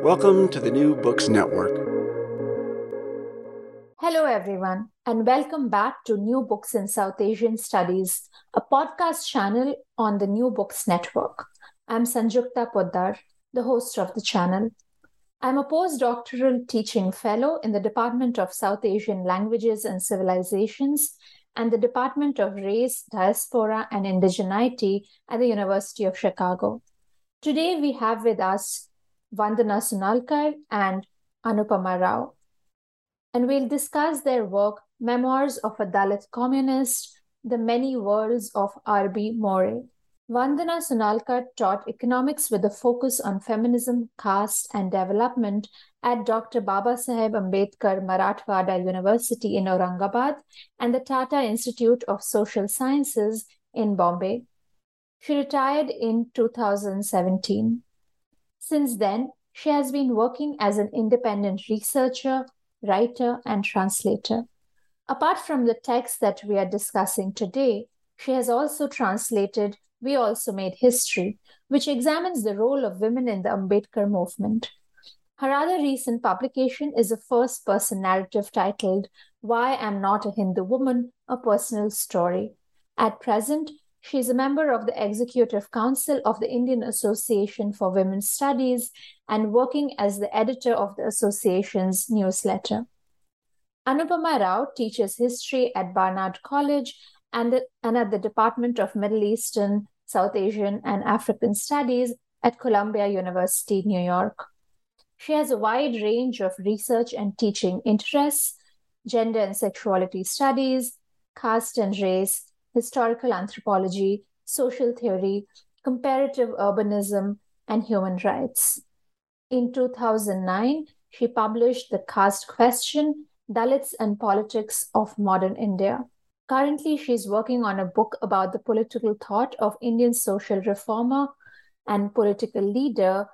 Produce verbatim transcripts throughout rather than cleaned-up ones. Welcome to the New Books Network. Hello, everyone, and welcome back to New Books in South Asian Studies, a podcast channel on the New Books Network. I'm Sanjukta Poddar, the host of the channel. I'm a postdoctoral teaching fellow in the Department of South Asian Languages and Civilizations and the Department of Race, Diaspora, and Indigeneity at the University of Chicago. Today, we have with us Vandana Sonalkar and Anupama Rao. And we'll discuss their work, Memoirs of a Dalit Communist, The Many Worlds of R B. More. Vandana Sonalkar taught economics with a focus on feminism, caste, and development at Doctor Baba Saheb Ambedkar Marathwada University in Aurangabad and the Tata Institute of Social Sciences in Bombay. She retired in two thousand seventeen. Since then, she has been working as an independent researcher, writer, and translator. Apart from the text that we are discussing today, she has also translated We Also Made History, which examines the role of women in the Ambedkar movement. Her other recent publication is a first-person narrative titled Why I Am Not a Hindu Woman: A Personal Story. At present, she is a member of the Executive Council of the Indian Association for Women's Studies and working as the editor of the association's newsletter. Anupama Rao teaches history at Barnard College and, the, and at the Department of Middle Eastern, South Asian, and African Studies at Columbia University, New York. She has a wide range of research and teaching interests, gender and sexuality studies, caste and race, historical anthropology, social theory, comparative urbanism, and human rights. In two thousand nine, she published The Caste Question, Dalits and Politics of Modern India. Currently, she's working on a book about the political thought of Indian social reformer and political leader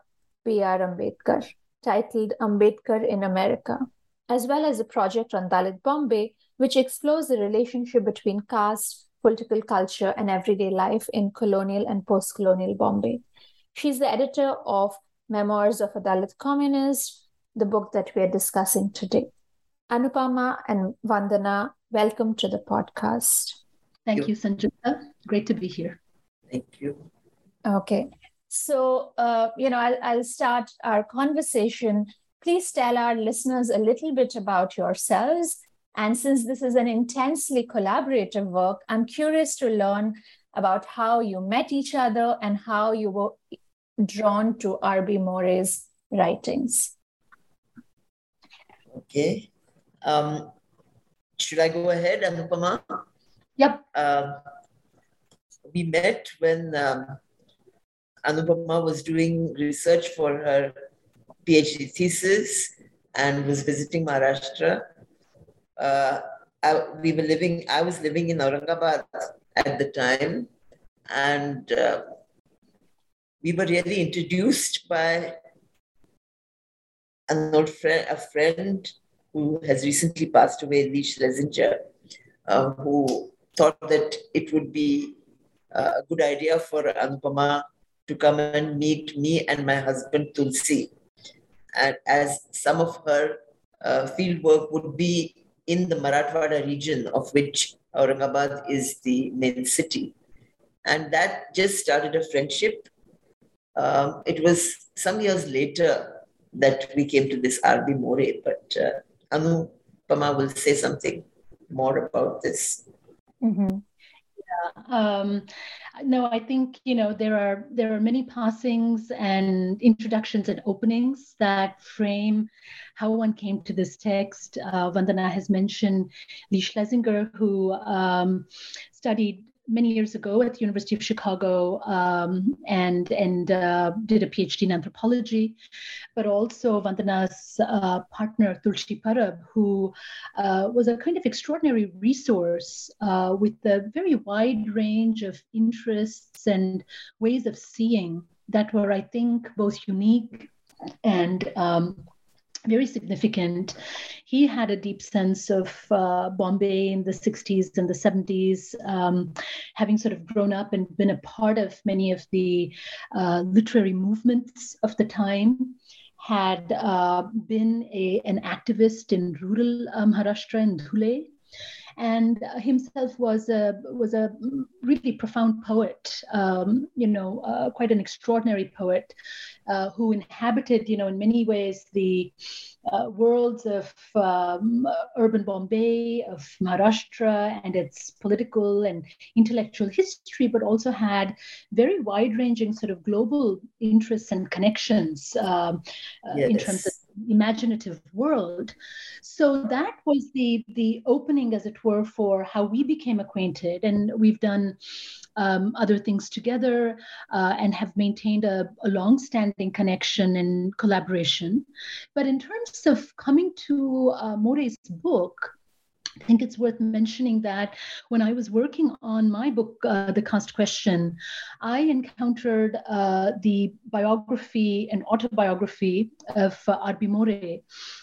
P R Ambedkar, titled Ambedkar in America, as well as a project on Dalit Bombay, which explores the relationship between caste, political culture, and everyday life in colonial and post-colonial Bombay. She's the editor of Memoirs of a Dalit Communist, the book that we are discussing today. Anupama and Vandana, welcome to the podcast. Thank you, Sanjukta. Great to be here. Thank you. Okay. So, uh, you know, I'll, I'll start our conversation. Please tell our listeners a little bit about yourselves. And since this is an intensely collaborative work, I'm curious to learn about how you met each other and how you were drawn to R B. More's writings. Okay. Um, should I go ahead, Anupama? Yep. Uh, we met when um, Anupama was doing research for her PhD thesis and was visiting Maharashtra. Uh, I, we were living, I was living in Aurangabad at the time, and uh, we were really introduced by an old friend, a friend who has recently passed away, Lee Schlesinger, uh, who thought that it would be a good idea for Anupama to come and meet me and my husband Tulsi, and as some of her uh, field work would be in the Marathwada region, of which Aurangabad is the main city. And that just started a friendship. Um, it was some years later that we came to this R B. More, but uh, Anupama will say something more about this. Mm-hmm. Yeah. Um, no, I think, you know, there are there are many passings and introductions and openings that frame how one came to this text. Uh, Vandana has mentioned Lee Schlesinger, who um, studied many years ago at the University of Chicago, um, and and uh, did a PhD in anthropology, but also Vandana's uh, partner, Tulsi Parab, who uh, was a kind of extraordinary resource uh, with a very wide range of interests and ways of seeing that were, I think, both unique and um, very significant. He had a deep sense of uh, Bombay in the sixties and the seventies, um, having sort of grown up and been a part of many of the uh, literary movements of the time, had uh, been a, an activist in rural uh, Maharashtra in Dhule, and himself was a was a really profound poet, um, you know, uh, quite an extraordinary poet uh, who inhabited, you know, in many ways the uh, worlds of um, urban Bombay, of Maharashtra and its political and intellectual history, but also had very wide-ranging sort of global interests and connections um, uh, yes. in terms of imaginative world. So that was the the opening, as it were, for how we became acquainted, and we've done um, other things together uh, and have maintained a, a long-standing connection and collaboration. But in terms of coming to uh, More's book, I think it's worth mentioning that when I was working on my book, uh, The Caste Question, I encountered uh, the biography and autobiography of uh, R B. More,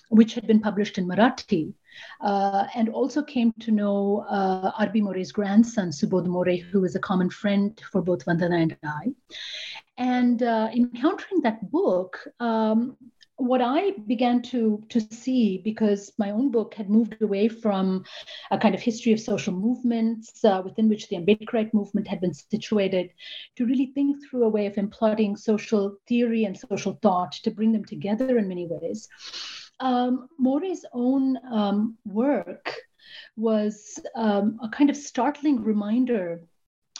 which had been published in Marathi, uh, and also came to know uh, R B. More's grandson, Subodh More, who is a common friend for both Vandana and I. And uh, encountering that book, um, what I began to, to see, because my own book had moved away from a kind of history of social movements uh, within which the Ambedkarite movement had been situated, to really think through a way of imploding social theory and social thought, to bring them together in many ways. Um, More's own um, work was um, a kind of startling reminder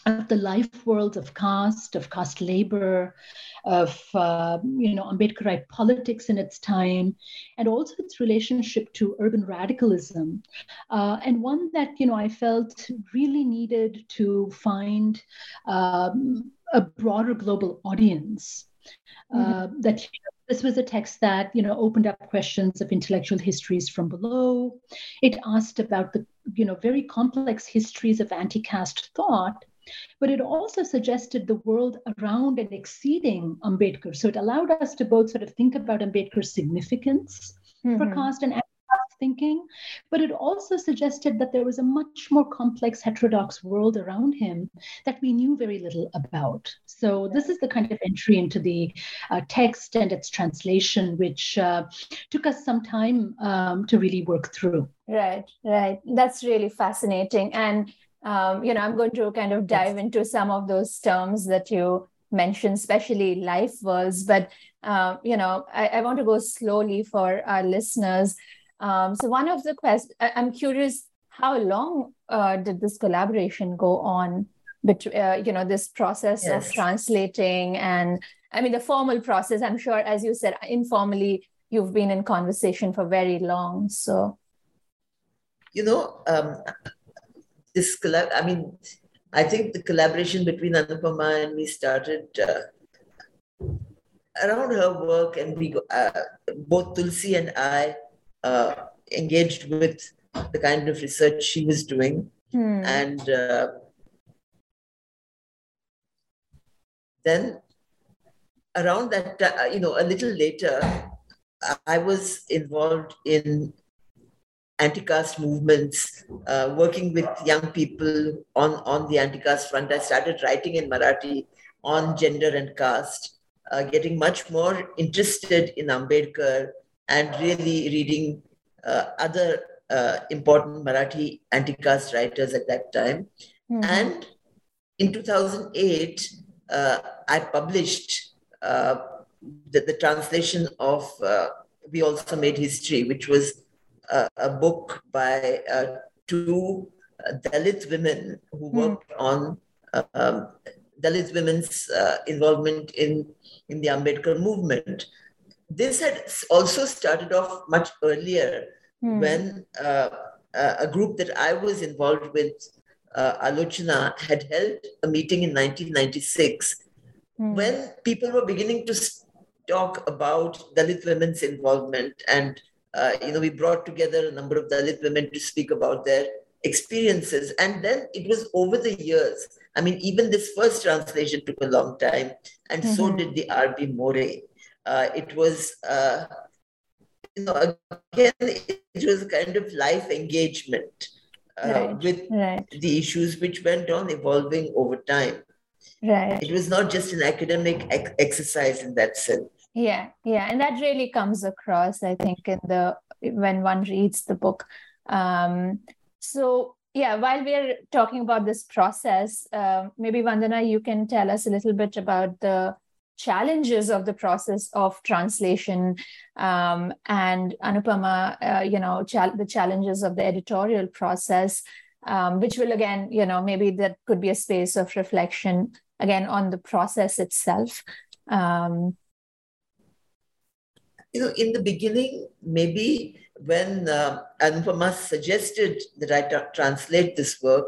of the life worlds of caste, of caste labor, of, uh, you know, Ambedkarite politics in its time, and also its relationship to urban radicalism. Uh, and one that, you know, I felt really needed to find um, a broader global audience. Uh, mm-hmm. That this was a text that, you know, opened up questions of intellectual histories from below. It asked about the, you know, very complex histories of anti-caste thought, but it also suggested the world around and exceeding Ambedkar. So it allowed us to both sort of think about Ambedkar's significance mm-hmm. for caste and anti-caste thinking, but it also suggested that there was a much more complex heterodox world around him that we knew very little about. So this is the kind of entry into the uh, text and its translation, which uh, took us some time um, to really work through. Right, right. That's really fascinating. And Um, you know, I'm going to kind of dive into some of those terms that you mentioned, especially life worlds. But, uh, you know, I, I want to go slowly for our listeners. Um, so one of the questions, I'm curious, how long uh, did this collaboration go on between, uh, you know, this process yes. of translating? And I mean, the formal process, I'm sure, as you said, informally, you've been in conversation for very long. So, you know, um... This collab, I mean, I think the collaboration between Anupama and me started uh, around her work, and we uh, both Tulsi and I uh, engaged with the kind of research she was doing, hmm. and uh, then around that, uh, you know, a little later, I was involved in anti-caste movements, uh, working with young people on, on the anti-caste front. I started writing in Marathi on gender and caste, uh, getting much more interested in Ambedkar and really reading uh, other uh, important Marathi anti-caste writers at that time. Mm-hmm. And in two thousand eight, uh, I published uh, the, the translation of uh, We Also Made History, which was uh, a book by uh, two uh, Dalit women who worked mm-hmm. on uh, um, Dalit women's uh, involvement in, in the Ambedkar movement. This had also started off much earlier mm. when uh, a group that I was involved with, uh, Alochana, had held a meeting in nineteen ninety-six mm. when people were beginning to talk about Dalit women's involvement. And, uh, you know, we brought together a number of Dalit women to speak about their experiences. And then it was over the years. I mean, even this first translation took a long time, and mm-hmm. so did the R B. More. Uh, it was, uh, you know, again, it was a kind of life engagement uh, right. with right. the issues which went on evolving over time. Right. It was not just an academic ex- exercise in that sense. Yeah, yeah. And that really comes across, I think, in the when one reads the book. Um, so... Yeah, while we're talking about this process, uh, maybe Vandana, you can tell us a little bit about the challenges of the process of translation, um, and Anupama, uh, you know, ch- the challenges of the editorial process, um, which will again, you know, maybe that could be a space of reflection again on the process itself. Um, you know, in the beginning, maybe. When uh, Anupama suggested that I t- translate this work,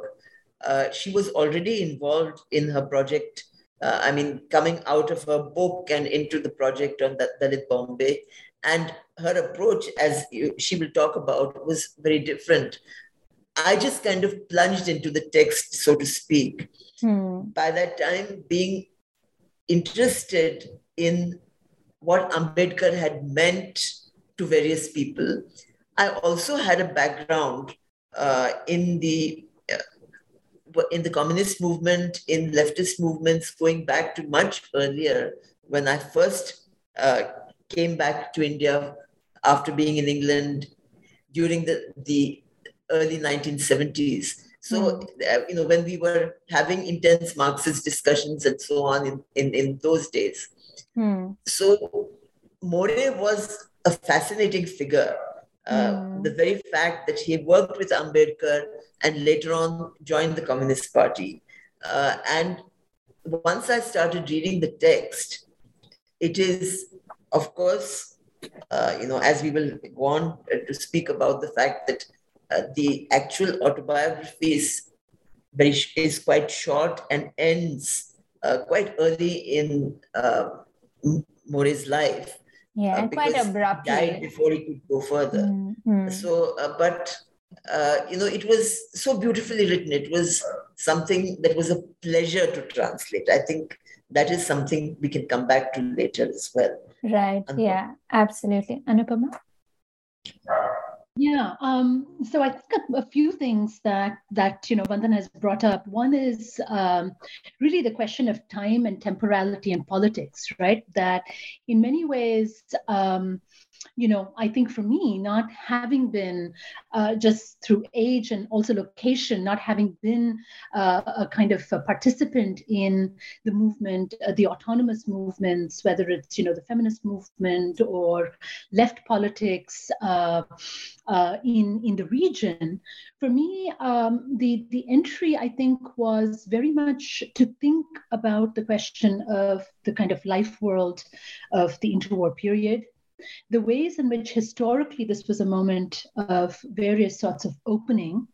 uh, she was already involved in her project. Uh, I mean, coming out of her book and into the project on the Dalit Bombay. And her approach, as you, she will talk about, was very different. I just kind of plunged into the text, so to speak. Hmm. By that time, being interested in what Ambedkar had meant to various people. I also had a background uh, in the uh, in the communist movement, in leftist movements, going back to much earlier when I first uh, came back to India after being in England during the, the early nineteen seventies. So, mm. you know, when we were having intense Marxist discussions and so on in, in, in those days. Mm. So, More was a fascinating figure. Uh, mm. The very fact that he worked with Ambedkar and later on joined the Communist Party. Uh, and once I started reading the text, it is, of course, uh, you know, as we will go on to speak about the fact that uh, the actual autobiography is, very, is quite short and ends uh, quite early in uh, More's life. Yeah, uh, and quite abruptly. He died before he could go further. Mm-hmm. So, uh, but, uh, you know, it was so beautifully written. It was something that was a pleasure to translate. I think that is something we can come back to later as well. Right. Anupama. Yeah, absolutely. Anupama? Yeah. Um, so I think a, a few things that, that, you know, Vandana has brought up. One is um, really the question of time and temporality and politics, right? That in many ways, um, you know, I think for me, not having been uh, just through age and also location, not having been uh, a kind of a participant in the movement, uh, the autonomous movements, whether it's, you know, the feminist movement or left politics uh, uh, in, in the region, for me, um, the, the entry, I think, was very much to think about the question of the kind of life world of the interwar period, the ways in which historically this was a moment of various sorts of opening,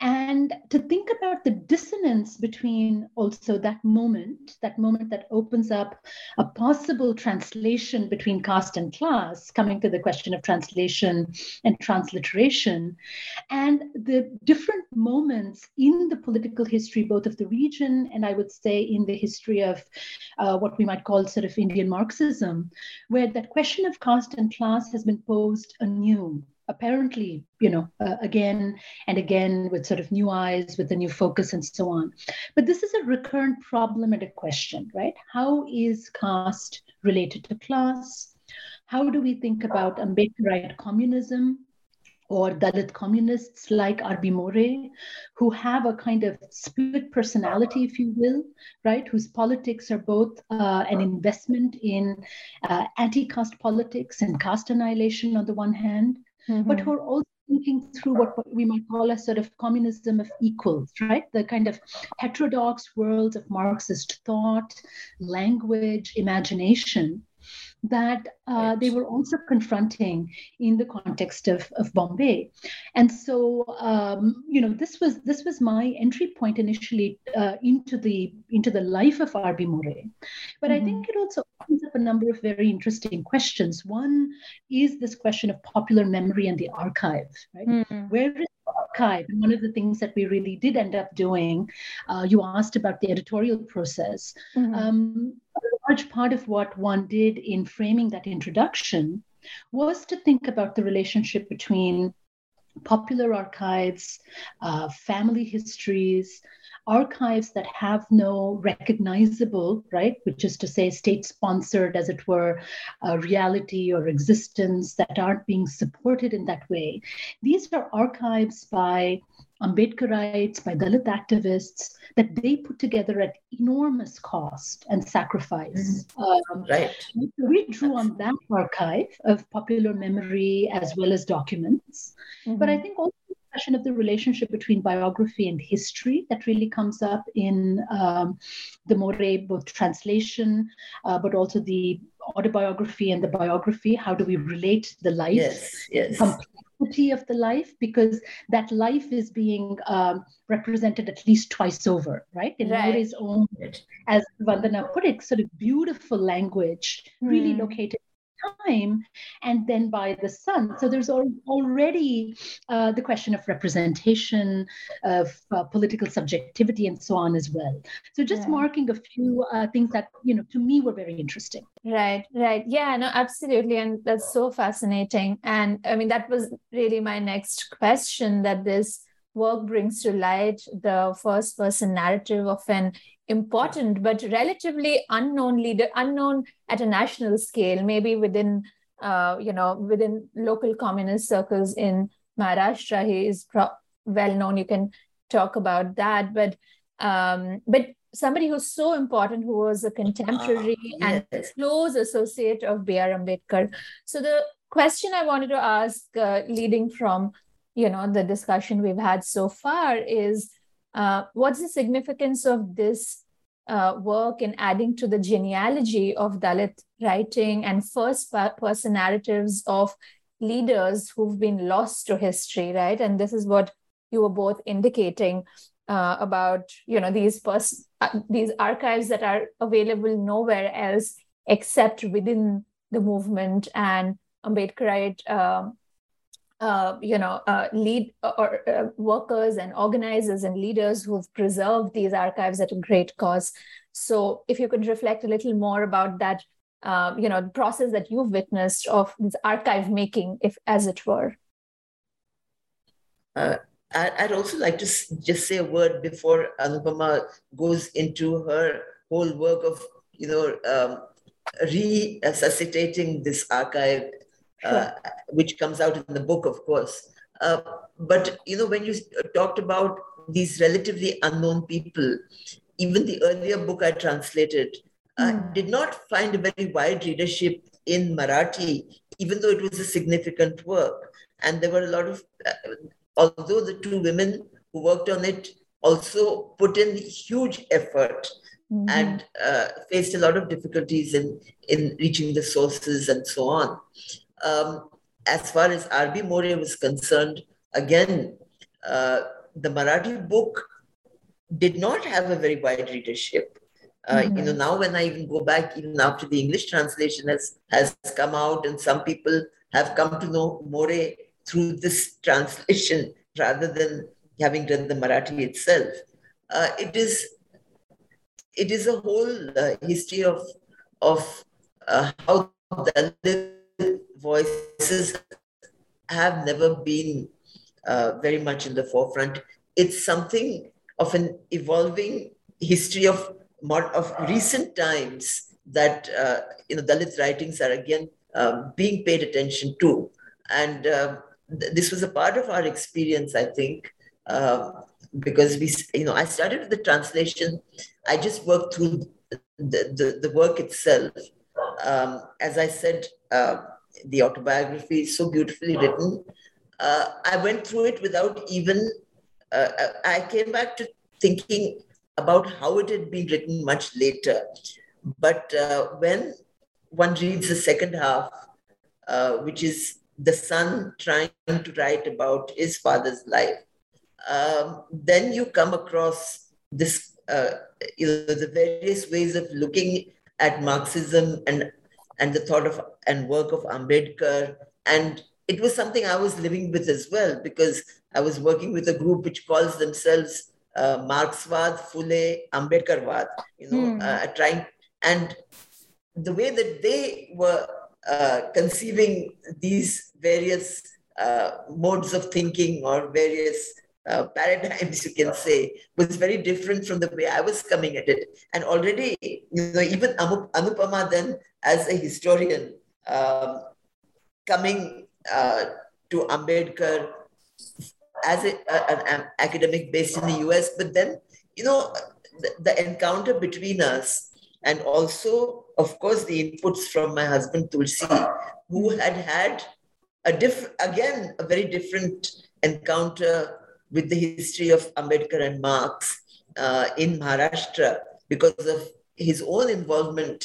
And to think about the dissonance between also that moment, that moment that opens up a possible translation between caste and class, coming to the question of translation and transliteration, and the different moments in the political history, both of the region and I would say in the history of uh, what we might call sort of Indian Marxism, where that question of caste and class has been posed anew. Apparently, you know, uh, again and again with sort of new eyes, with a new focus and so on. But this is a recurrent problem and a question, right? How is caste related to class? How do we think about Ambedkarite communism or Dalit communists like R B. More, who have a kind of split personality, if you will, right? Whose politics are both uh, an investment in uh, anti-caste politics and caste annihilation on the one hand, Mm-hmm. but who are also thinking through what we might call a sort of communism of equals, right? The kind of heterodox worlds of Marxist thought, language, imagination that uh, they were also confronting in the context of, of Bombay. And so, um, you know, this was this was my entry point initially uh, into the into the life of R B. More. But mm-hmm. I think it also opens up a number of very interesting questions. One is this question of popular memory and the archive, right? Mm-hmm. Where is archive? One of the things that we really did end up doing, uh, you asked about the editorial process. Mm-hmm. Um, a large part of what one did in framing that introduction was to think about the relationship between popular archives, uh, family histories, archives that have no recognizable, right, which is to say state-sponsored, as it were, uh, reality or existence that aren't being supported in that way. These are archives by Ambedkarites, by Dalit activists, that they put together at enormous cost and sacrifice. Mm-hmm. um, right. We drew on that archive of popular memory as well as documents. Mm-hmm. But I think also the question of the relationship between biography and history that really comes up in um, the More, both translation, uh, but also the autobiography and the biography. How do we relate the life? Yes, yes. From of the life, because that life is being um, represented at least twice over, right? In right. More's own, as Vandana put it, sort of beautiful language, mm. really located time, and then by the sun. So there's al- already uh, the question of representation, of uh, political subjectivity, and so on as well. So just yeah. marking a few uh, things that, you know, to me were very interesting. Right, right. Yeah, no, absolutely. And that's so fascinating. And I mean, that was really my next question, that this work brings to light the first person narrative of an important but relatively unknown leader, unknown at a national scale, maybe within, uh, you know, within local communist circles in Maharashtra. He is pro- well known. You can talk about that, but um, but somebody who's so important, who was a contemporary oh, yes. and close associate of B R. Ambedkar. So the question I wanted to ask, uh, leading from, you know, the discussion we've had so far is, uh, what's the significance of this uh, work in adding to the genealogy of Dalit writing and first person narratives of leaders who've been lost to history, right? And this is what you were both indicating uh, about, you know, these pers- uh, these archives that are available nowhere else except within the movement and Ambedkarite uh, Uh, you know, uh, lead or uh, workers and organizers and leaders who've preserved these archives at a great cost. So if you could reflect a little more about that, uh, you know, process that you've witnessed of this archive making, if as it were. Uh, I'd also like to just say a word before Anupama goes into her whole work of, you know, um, resuscitating this archive. Uh, which comes out in the book, of course. Uh, but, you know, when you talked about these relatively unknown people, even the earlier book I translated uh, mm. did not find a very wide readership in Marathi, even though it was a significant work. And there were a lot of, uh, although the two women who worked on it also put in huge effort mm. and uh, faced a lot of difficulties in, in reaching the sources and so on. Um, as far as R B. More was concerned, again, uh, the Marathi book did not have a very wide readership. Uh, mm-hmm. You know, now when I even go back, even after the English translation has, has come out, and some people have come to know More through this translation rather than having read the Marathi itself. Uh, it is it is a whole uh, history of, of uh, how Dalit voices have never been uh, very much in the forefront. It's something of an evolving history of of recent times that uh, you know Dalit writings are again uh, being paid attention to, and uh, th- this was a part of our experience, I think, uh, because we you know I started with the translation. I just worked through the the, the work itself. Um, as I said, uh, the autobiography is so beautifully written. Uh, I went through it without even. Uh, I came back to thinking about how it had been written much later. But uh, when one reads the second half, uh, which is the son trying to write about his father's life, um, then you come across this, uh, you know, the various ways of looking at Marxism and, and the thought of and work of Ambedkar. And it was something I was living with as well, because I was working with a group which calls themselves Uh, Marxvad, Fule, Ambedkarvad, you know, mm. uh, trying, and the way that they were uh, conceiving these various uh, modes of thinking or various uh, paradigms, you can say, was very different from the way I was coming at it. And already, you know, even Anupama then, as a historian, um, coming uh, to Ambedkar as a, a, an academic based in the U S, but then, you know, the, the encounter between us, and also, of course, the inputs from my husband, Tulsi, who had had, a diff- again, a very different encounter with the history of Ambedkar and Marx uh, in Maharashtra because of his own involvement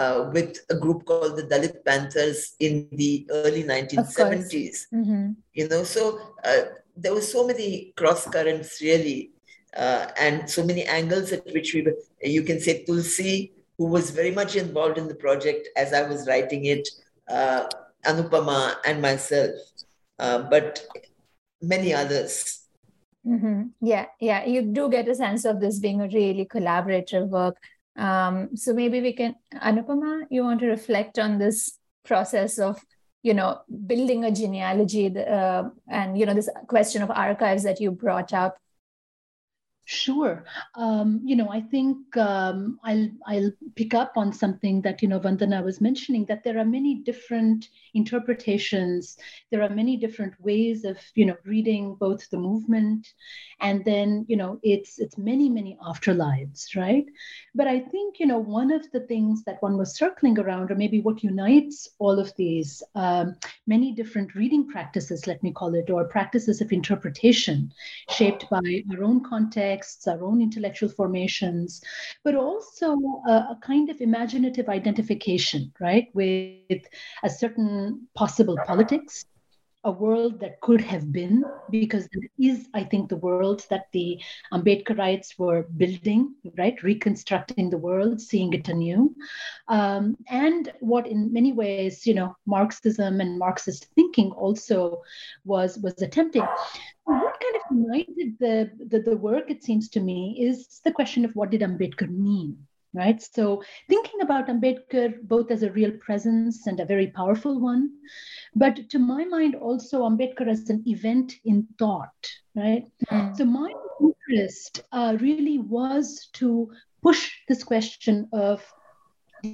uh, with a group called the Dalit Panthers in the early nineteen seventies. Mm-hmm. You know, so... Uh, there were so many cross currents, really, uh, and so many angles at which we were, you can say Tulsi, who was very much involved in the project as I was writing it, uh, Anupama and myself, uh, but many others. Mm-hmm. Yeah, yeah, you do get a sense of this being a really collaborative work. Um, so maybe we can, Anupama, you want to reflect on this process of you know, building a genealogy uh, and, you know, this question of archives that you brought up? Sure. Um, you know, I think um, I'll I'll pick up on something that, you know, Vandana was mentioning, that there are many different interpretations. There are many different ways of, you know, reading both the movement and then, you know, it's it's many, many afterlives, right? But I think, you know, one of the things that one was circling around, or maybe what unites all of these um, many different reading practices, let me call it, or practices of interpretation shaped by our own context, our own intellectual formations, but also a, a kind of imaginative identification, right, with a certain possible politics, a world that could have been, because that is, I think, the world that the Ambedkarites were building, right, reconstructing the world, seeing it anew, um, and what in many ways, you know, Marxism and Marxist thinking also was, was attempting. What kind of united the, the, the work, it seems to me, is the question of what did Ambedkar mean? Right. So thinking about Ambedkar both as a real presence and a very powerful one, but to my mind also Ambedkar as an event in thought. Right. Mm. So my interest uh, really was to push this question of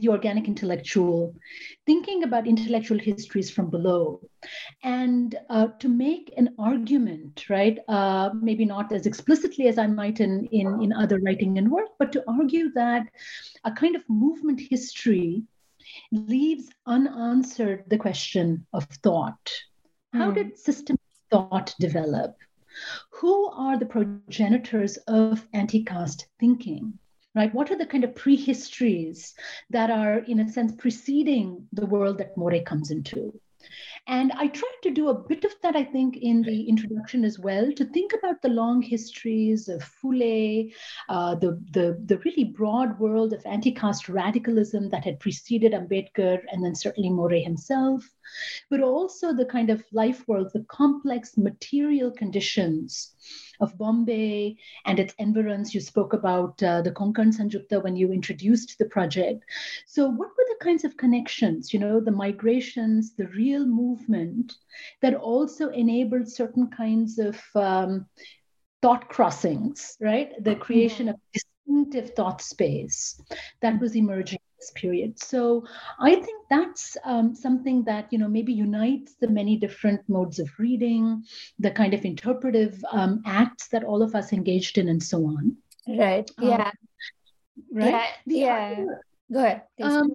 the organic intellectual, thinking about intellectual histories from below, and uh, to make an argument, right? Uh, maybe not as explicitly as I might in, in, in other writing and work, but to argue that a kind of movement history leaves unanswered the question of thought. Mm. How did systemic thought develop? Who are the progenitors of anti-caste thinking? Right? What are the kind of prehistories that are, in a sense, preceding the world that More comes into? And I tried to do a bit of that, I think, in the introduction as well, to think about the long histories of Fule, uh, the, the, the really broad world of anti-caste radicalism that had preceded Ambedkar and then certainly More himself, but also the kind of life world, the complex material conditions of Bombay and its environs. You spoke about uh, the Konkan Sanjukta when you introduced the project. So what were the kinds of connections, you know, the migrations, the real movement that also enabled certain kinds of um, thought crossings, right? The creation of distinctive thought space that was emerging this period. So I think that's um, something that, you know, maybe unites the many different modes of reading, the kind of interpretive um, acts that all of us engaged in and so on. Right. Yeah. Um, right. Yeah. yeah. Other, Go ahead. Um,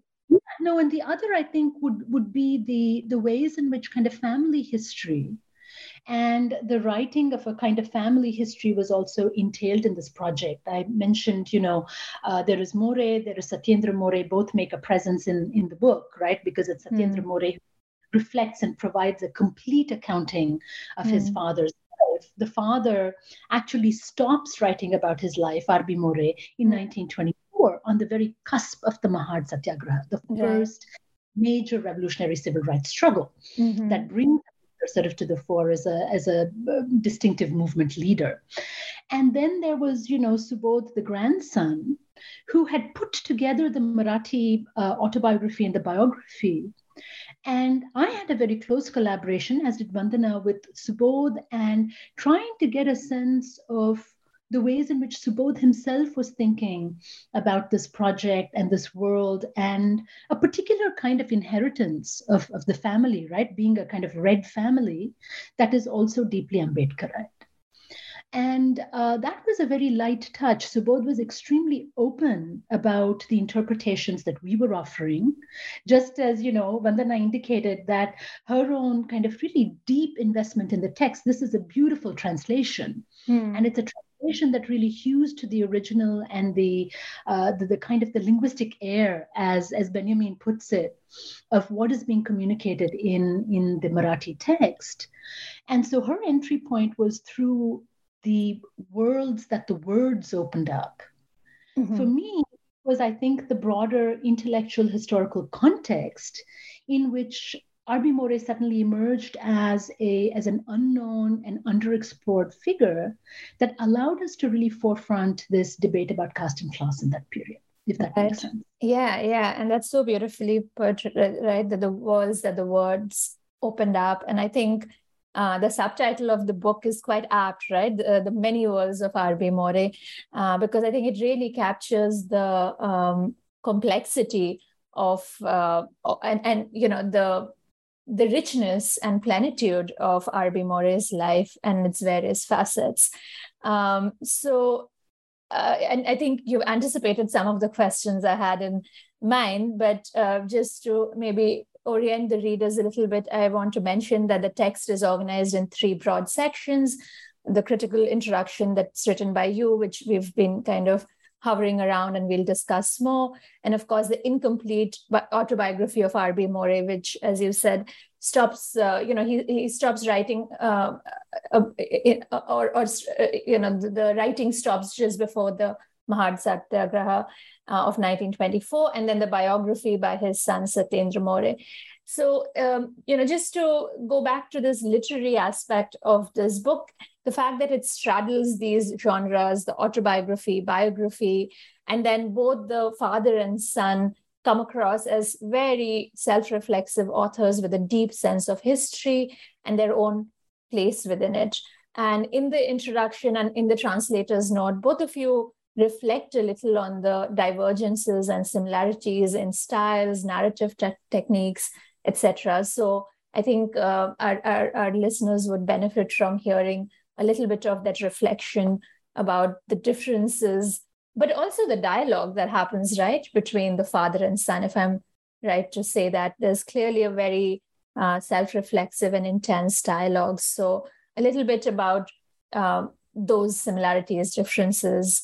no, and the other, I think, would, would be the, the ways in which kind of family history and the writing of a kind of family history was also entailed in this project. I mentioned, you know, uh, there is More, there is Satyendra More, both make a presence in, in the book, right? Because it's Satyendra mm. More who reflects and provides a complete accounting of mm. his father's life. The father actually stops writing about his life, R B. More, in mm. nineteen twenty-four on the very cusp of the Mahad Satyagraha, the yeah. first major revolutionary civil rights struggle mm-hmm. that brings sort of to the fore as a as a distinctive movement leader. And then there was, you know, Subodh, the grandson, who had put together the Marathi uh, autobiography and the biography. And I had a very close collaboration, as did Vandana, with Subodh, and trying to get a sense of the ways in which Subodh himself was thinking about this project and this world and a particular kind of inheritance of, of the family, right? Being a kind of red family that is also deeply Ambedkarite. And uh, that was a very light touch. Subodh was extremely open about the interpretations that we were offering, just as, you know, Vandana indicated that her own kind of really deep investment in the text, this is a beautiful translation. Hmm. And it's a translation that really hews to the original and the, uh, the the kind of the linguistic air, as, as Benjamin puts it, of what is being communicated in, in the Marathi text. And so her entry point was through the worlds that the words opened up. Mm-hmm. For me, it was, I think, the broader intellectual historical context in which R B. More suddenly emerged as a as an unknown and underexplored figure that allowed us to really forefront this debate about caste and class in that period, if that right. makes sense. Yeah, yeah. And that's so beautifully put, right? That the worlds that the words opened up. And I think Uh, the subtitle of the book is quite apt, right? The, the many worlds of R B. More, uh, because I think it really captures the um, complexity of uh, and and you know the the richness and plenitude of R B. More's life and its various facets. Um, so, uh, and I think you've anticipated some of the questions I had in mind, but uh, just to maybe orient the readers a little bit, I want to mention that the text is organized in three broad sections. The critical introduction that's written by you, which we've been kind of hovering around and we'll discuss more. And of course, the incomplete autobiography of R B. More, which, as you said, stops, uh, you know, he he stops writing uh, uh, in, or, or uh, you know, the, the writing stops just before the Mahad Satyagraha uh, of nineteen twenty-four, and then the biography by his son Satyendra More. So, um, you know, just to go back to this literary aspect of this book, the fact that it straddles these genres, the autobiography, biography, and then both the father and son come across as very self-reflexive authors with a deep sense of history and their own place within it. And in the introduction and in the translator's note, both of you reflect a little on the divergences and similarities in styles, narrative te- techniques, et cetera. So I think uh, our, our, our listeners would benefit from hearing a little bit of that reflection about the differences, but also the dialogue that happens, right, between the father and son, if I'm right to say that. There's clearly a very uh, self-reflexive and intense dialogue. So a little bit about uh, those similarities, differences,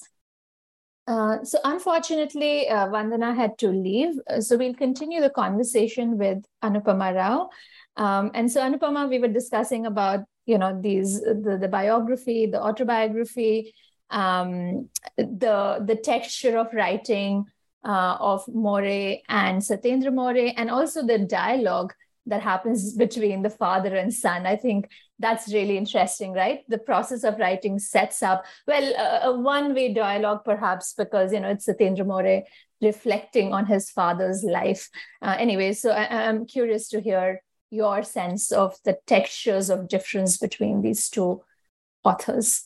Uh, so unfortunately, uh, Vandana had to leave. So we'll continue the conversation with Anupama Rao. Um, and so Anupama, we were discussing about, you know, these, the, the biography, the autobiography, um, the, the texture of writing uh, of More and Satyendra More, and also the dialogue that happens between the father and son. I think that's really interesting, right? The process of writing sets up, well, a, a one-way dialogue perhaps, because, you know, it's Satyendra More reflecting on his father's life. Uh, anyway, so I, I'm curious to hear your sense of the textures of difference between these two authors.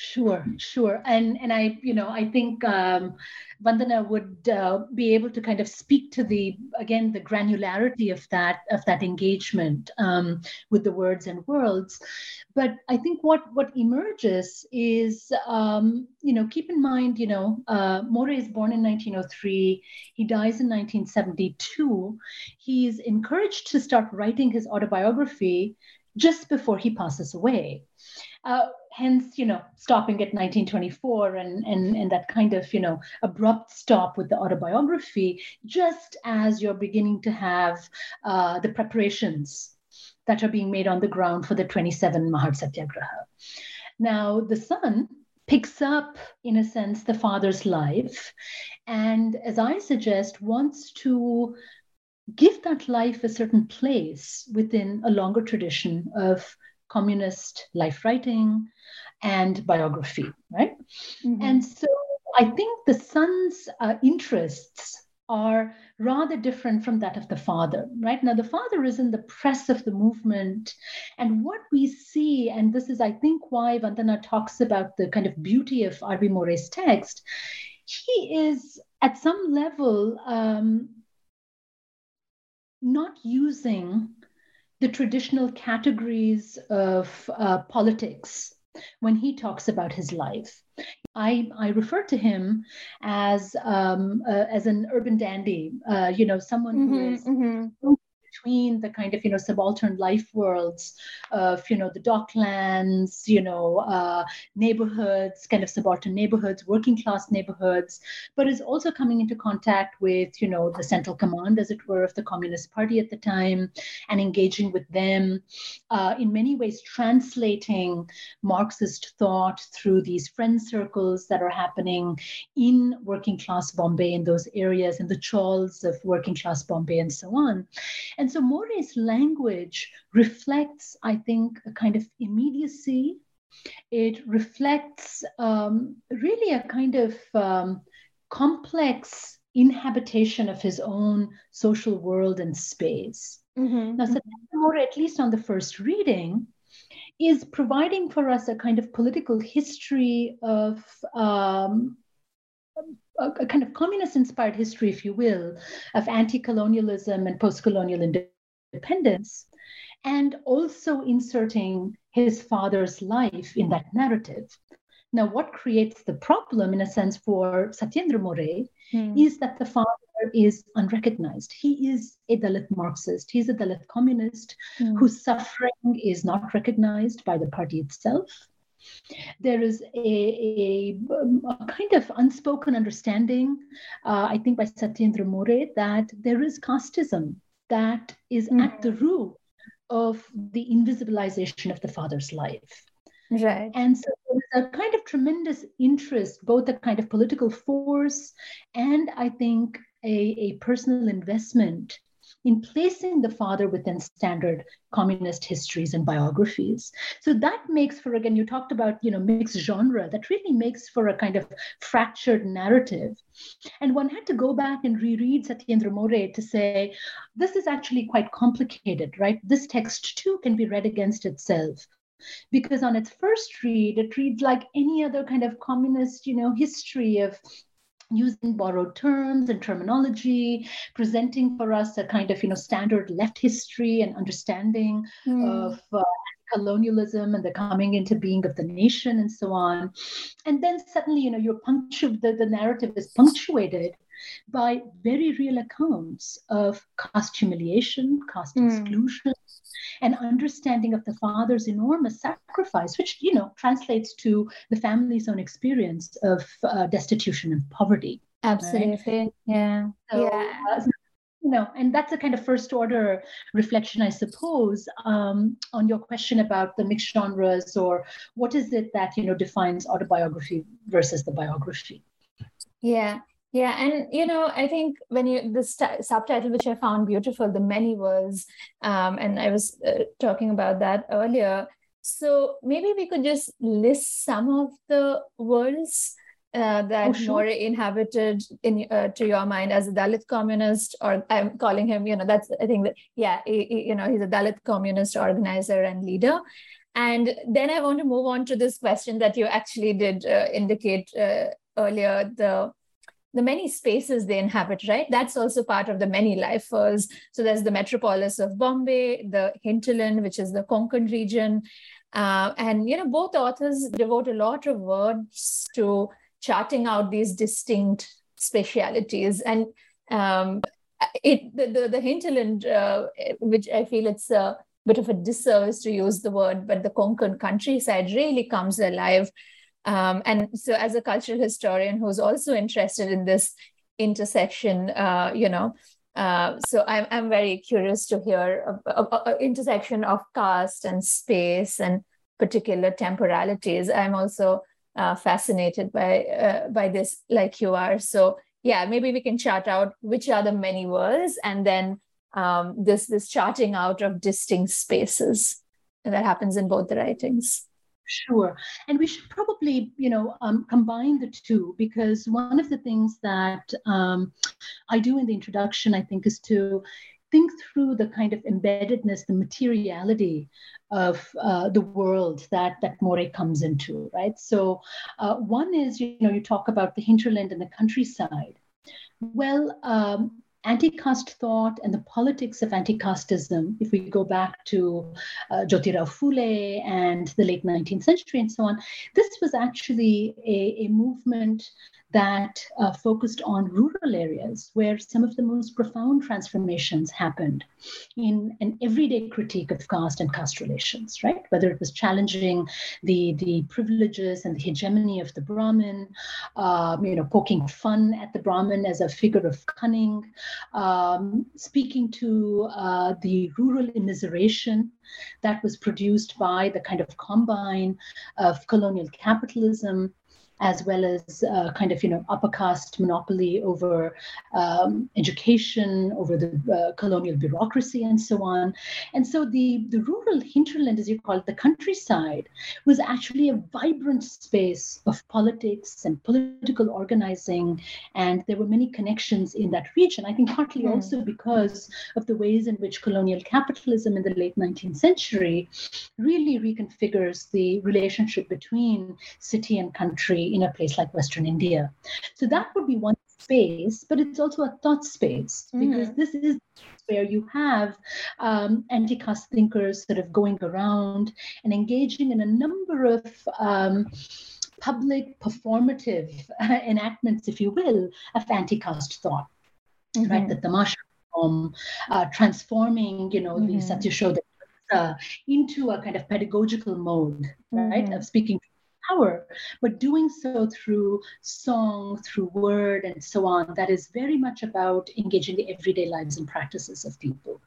Sure, sure. And and I, you know, I think um, Vandana would uh, be able to kind of speak to the, again, the granularity of that, of that engagement um, with the words and worlds. But I think what, what emerges is, um, you know, keep in mind, you know, uh, More is born in nineteen oh three. He dies in nineteen seventy-two. He's encouraged to start writing his autobiography just before he passes away. Uh, hence, you know, stopping at nineteen twenty-four and, and, and that kind of, you know, abrupt stop with the autobiography, just as you're beginning to have uh, the preparations that are being made on the ground for the twenty-seven Mahad Satyagraha. Now, the son picks up, in a sense, the father's life, and as I suggest, wants to give that life a certain place within a longer tradition of communist life writing and biography, right? Mm-hmm. And so I think the son's uh, interests are rather different from that of the father, right? Now, the father is in the press of the movement. And what we see, and this is, I think, why Vandana talks about the kind of beauty of R B. More's text, he is at some level um, not using the traditional categories of uh, politics when he talks about his life. I, I refer to him as um, uh, as an urban dandy, uh, you know, someone mm-hmm, who is mm-hmm. between the kind of, you know, subaltern life worlds of, you know, the docklands, you know, uh, neighborhoods, kind of subaltern neighborhoods, working class neighborhoods, but is also coming into contact with, you know, the central command, as it were, of the Communist Party at the time, and engaging with them, uh, in many ways translating Marxist thought through these friend circles that are happening in working class Bombay, in those areas, in the chawls of working class Bombay and so on. And And so More's language reflects, I think, a kind of immediacy. It reflects um, really a kind of um, complex inhabitation of his own social world and space. Mm-hmm. Now, Satyendra More, at least on the first reading, is providing for us a kind of political history of um, a kind of communist-inspired history, if you will, of anti-colonialism and post-colonial independence, and also inserting his father's life in that narrative. Now, what creates the problem, in a sense, for Satyendra More hmm. is that the father is unrecognized. He is a Dalit Marxist. He's a Dalit communist hmm. whose suffering is not recognized by the party itself. There is a, a, a kind of unspoken understanding, uh, I think, by Satyendra More, that there is casteism that is mm. at the root of the invisibilization of the father's life. Right. And so there a kind of tremendous interest, both a kind of political force and I think a, a personal investment in placing the father within standard communist histories and biographies. So that makes for, again, you talked about, you know, mixed genre, that really makes for a kind of fractured narrative. And one had to go back and reread Satyendra More to say, this is actually quite complicated, right? This text too can be read against itself. Because on its first read, it reads like any other kind of communist, you know, history of using borrowed terms and terminology, presenting for us a kind of, you know, standard left history and understanding mm. of uh, colonialism and the coming into being of the nation and so on. And then suddenly, you know, you're punctu- the, the narrative is punctuated by very real accounts of caste humiliation, caste mm. exclusion, an understanding of the father's enormous sacrifice, which, you know, translates to the family's own experience of uh, destitution and poverty. Absolutely. Right? Yeah. So, yeah. Uh, so, you know, and that's a kind of first order reflection, I suppose, um, on your question about the mixed genres or what is it that, you know, defines autobiography versus the biography. Yeah. Yeah. And, you know, I think when you, this t- subtitle, which I found beautiful, The Many Worlds, um, and I was uh, talking about that earlier. So maybe we could just list some of the worlds uh, that oh, sure. More inhabited in uh, to your mind as a Dalit communist, or I'm calling him, you know, that's, I think that, yeah, he, he, you know, he's a Dalit communist organizer and leader. And then I want to move on to this question that you actually did uh, indicate uh, earlier, the the many spaces they inhabit, right? That's also part of the many lifers. So there's the metropolis of Bombay, the hinterland, which is the Konkan region. Uh, and, you know, both authors devote a lot of words to charting out these distinct specialities. And um, it the, the, the hinterland, uh, which I feel it's a bit of a disservice to use the word, but the Konkan countryside really comes alive. Um, and so as a cultural historian who's also interested in this intersection, uh, you know, uh, so I'm I'm very curious to hear an intersection of caste and space and particular temporalities. I'm also uh, fascinated by uh, by this, like you are. So yeah, maybe we can chart out which are the many worlds, and then um, this this charting out of distinct spaces that happens in both the writings. Sure. And we should probably, you know, um, combine the two, because one of the things that um, I do in the introduction, I think, is to think through the kind of embeddedness, the materiality of uh, the world that, that More comes into, right? So uh, one is, you know, you talk about the hinterland and the countryside. Well, um, anti-caste thought and the politics of anti-casteism, if we go back to uh, Jyotirao Phule and the late nineteenth century and so on, this was actually a, a movement that uh, focused on rural areas where some of the most profound transformations happened in an everyday critique of caste and caste relations, right? Whether it was challenging the, the privileges and the hegemony of the Brahmin, um, you know, poking fun at the Brahmin as a figure of cunning, um, speaking to uh, the rural immiseration that was produced by the kind of combine of colonial capitalism, as well as uh, kind of, you know, upper caste monopoly over um, education, over the uh, colonial bureaucracy and so on. And so the, the rural hinterland, as you call it, the countryside, was actually a vibrant space of politics and political organizing. And there were many connections in that region, I think partly mm. also because of the ways in which colonial capitalism in the late nineteenth century really reconfigures the relationship between city and country in a place like Western India. So that would be one space, but it's also a thought space, because mm. this is where you have um, anti-caste thinkers sort of going around and engaging in a number of um, public performative uh, enactments, if you will, of anti-caste thought, mm-hmm. right? The tamasha from uh, transforming, you know, mm-hmm. the Satyashodha uh, into a kind of pedagogical mode, mm-hmm. right, of speaking power, but doing so through song, through word, and so on. That is very much about engaging the everyday lives and practices of people.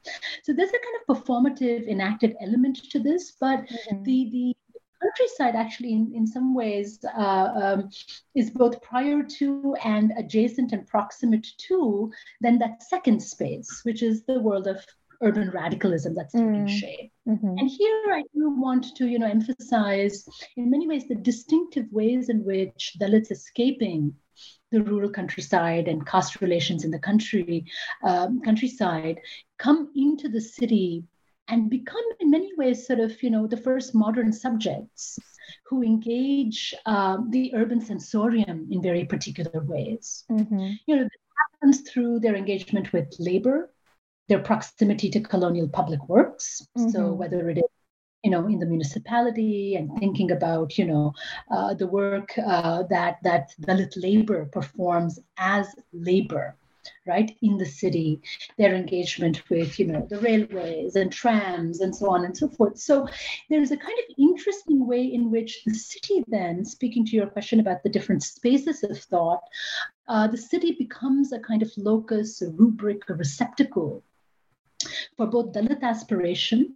So there's a kind of performative, enacted element to this, but mm-hmm. the the countryside actually in, in some ways uh, um, is both prior to and adjacent and proximate to then that second space, which is the world of urban radicalism that's taking mm. shape. Mm-hmm. And here I do want to, you know, emphasize in many ways the distinctive ways in which Dalits escaping the rural countryside and caste relations in the country, um, countryside, come into the city and become in many ways sort of, you know, the first modern subjects who engage um, the urban sensorium in very particular ways. Mm-hmm. You know, this happens through their engagement with labor, their proximity to colonial public works. Mm-hmm. So whether it is, you know, in the municipality and thinking about, you know, uh, the work uh, that that Dalit labor performs as labor, right, in the city, their engagement with, you know, the railways and trams and so on and so forth. So there's a kind of interesting way in which the city then, speaking to your question about the different spaces of thought, uh, the city becomes a kind of locus, a rubric, a receptacle for both Dalit aspiration,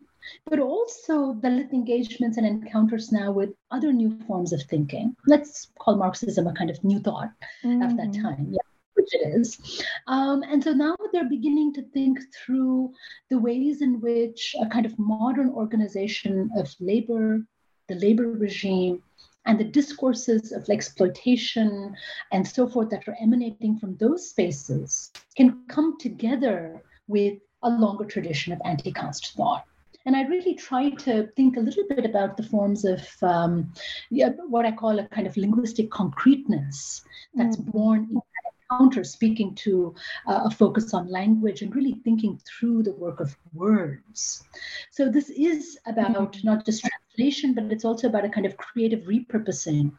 but also Dalit engagements and encounters now with other new forms of thinking. Let's call Marxism a kind of new thought mm-hmm. of that time, yeah, which it is. Um, and so now they're beginning to think through the ways in which a kind of modern organization of labor, the labor regime, and the discourses of exploitation and so forth that are emanating from those spaces can come together with a longer tradition of anti-caste thought. And I really try to think a little bit about the forms of um, yeah, what I call a kind of linguistic concreteness that's mm. born in that encounter, speaking to uh, a focus on language and really thinking through the work of words. So this is about mm. not just translation, but it's also about a kind of creative repurposing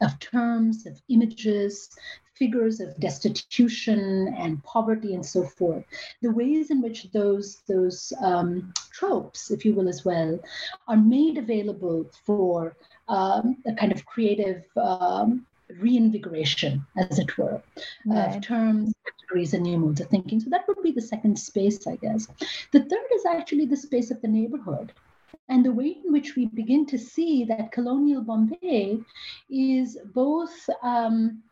of terms, of images, figures of destitution and poverty and so forth. The ways in which those, those um, tropes, if you will, as well, are made available for um, a kind of creative um, reinvigoration, as it were, right. of terms, categories, and new modes of thinking. So that would be the second space, I guess. The third is actually the space of the neighborhood. And the way in which we begin to see that colonial Bombay is both um,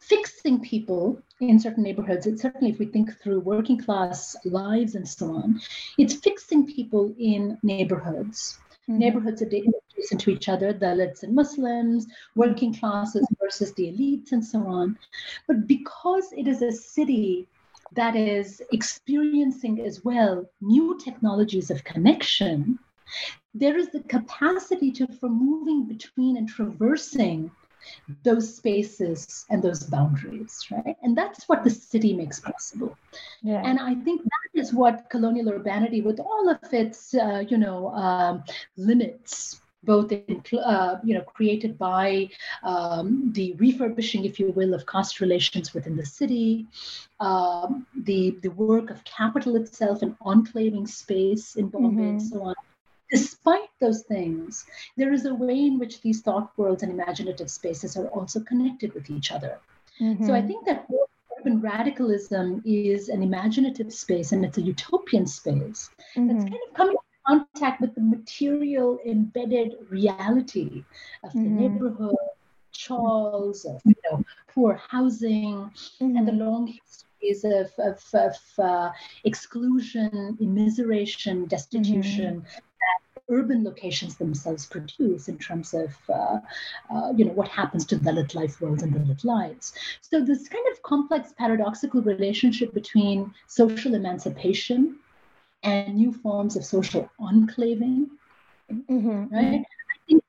fixing people in certain neighborhoods, it's certainly if we think through working class lives and so on, it's fixing people in neighborhoods, mm-hmm. neighborhoods adjacent to each other, Dalits and Muslims, working classes versus the elites and so on. But because it is a city that is experiencing as well new technologies of connection, there is the capacity to, for moving between and traversing those spaces and those boundaries, right? And that's what the city makes possible. Yeah. And I think that is what colonial urbanity, with all of its, uh, you know, um, limits, both in, uh, you know, created by um, the refurbishing, if you will, of caste relations within the city, um, the the work of capital itself and enclaving space in Bombay mm-hmm. and so on. Despite those things, there is a way in which these thought worlds and imaginative spaces are also connected with each other. Mm-hmm. So I think that urban radicalism is an imaginative space and it's a utopian space mm-hmm. that's kind of coming into contact with the material embedded reality of the mm-hmm. neighborhood, chawls, of, you know, poor housing, mm-hmm. and the long history of, of, of uh, exclusion, immiseration, destitution mm-hmm. that urban locations themselves produce in terms of, uh, uh, you know, what happens to Dalit life worlds and Dalit lives. So this kind of complex paradoxical relationship between social emancipation and new forms of social enclaving, mm-hmm. right?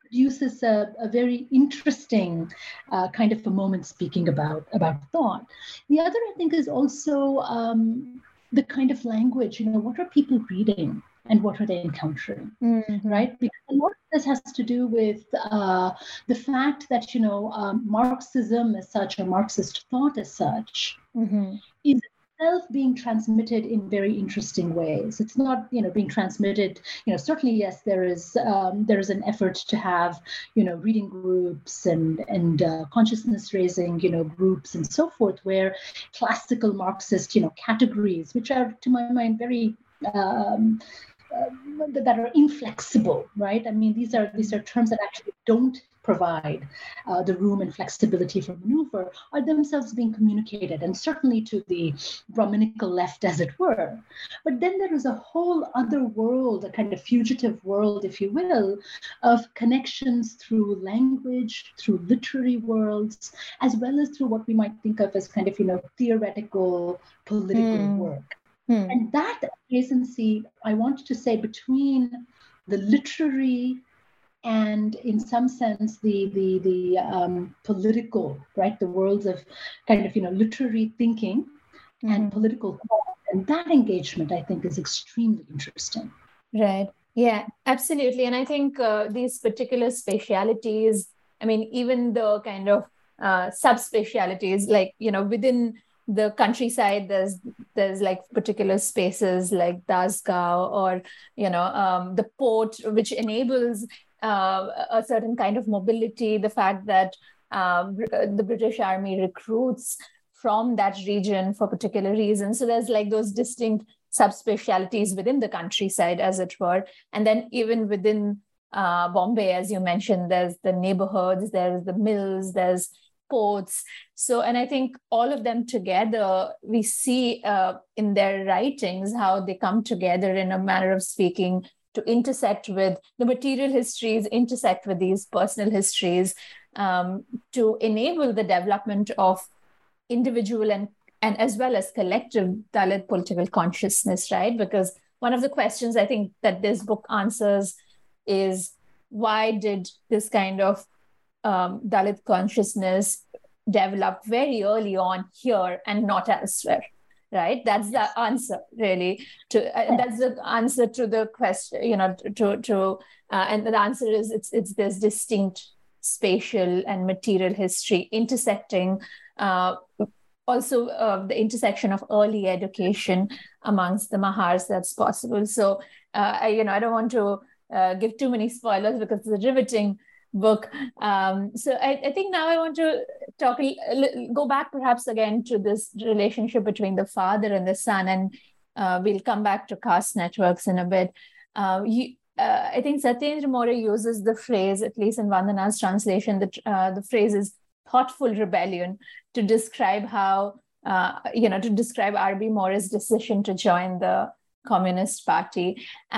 Produces a, a very interesting uh, kind of a moment speaking about, about thought. The other, I think, is also um, the kind of language, you know, what are people reading and what are they encountering, mm-hmm. right? Because a lot of this has to do with uh, the fact that, you know, um, Marxism as such or Marxist thought as such mm-hmm. is itself being transmitted in very interesting ways. It's not, you know, being transmitted, you know, certainly, yes, there is um, there is an effort to have, you know, reading groups and, and uh, consciousness raising, you know, groups and so forth, where classical Marxist, you know, categories, which are, to my mind, very um, uh, that are inflexible, right? I mean, these are these are terms that actually don't provide uh, the room and flexibility for maneuver, are themselves being communicated, and certainly to the Brahminical left, as it were. But then there is a whole other world, a kind of fugitive world, if you will, of connections through language, through literary worlds, as well as through what we might think of as kind of, you know, theoretical political mm. work. Mm. And that adjacency, I wanted to say, between the literary and in some sense, the the the um, political, right? The worlds of kind of, you know, literary thinking mm-hmm. and political thought. And that engagement, I think, is extremely interesting. Right. Yeah, absolutely. And I think uh, these particular specialities, I mean, even the kind of uh, subspecialities, like, you know, within the countryside, there's there's like particular spaces like Dasgao or, you know, um, the port, which enables Uh, a certain kind of mobility, the fact that uh, the British Army recruits from that region for particular reasons. So there's like those distinct subspecialities within the countryside, as it were. And then even within uh, Bombay, as you mentioned, there's the neighborhoods, there's the mills, there's ports. So, and I think all of them together, we see uh, in their writings how they come together in a manner of speaking to intersect with the material histories, intersect with these personal histories, um, to enable the development of individual and, and as well as collective Dalit political consciousness, right? Because one of the questions I think that this book answers is, why did this kind of um, Dalit consciousness develop very early on here and not elsewhere? Right, that's yes. the answer, really. To uh, that's the answer to the question, you know. To to uh, and the answer is it's it's this distinct spatial and material history intersecting, uh, also uh, the intersection of early education amongst the Mahars that's possible. So uh, I, you know, I don't want to uh, give too many spoilers because it's a riveting book. Um, so I, I think now I want to talk, go back perhaps again to this relationship between the father and the son, and uh, we'll come back to caste networks in a bit. Uh, you, uh, I think Satyendra More uses the phrase, at least in Vandana's translation, that uh, the phrase is thoughtful rebellion to describe how, uh, you know, to describe R B. More's decision to join the Communist Party.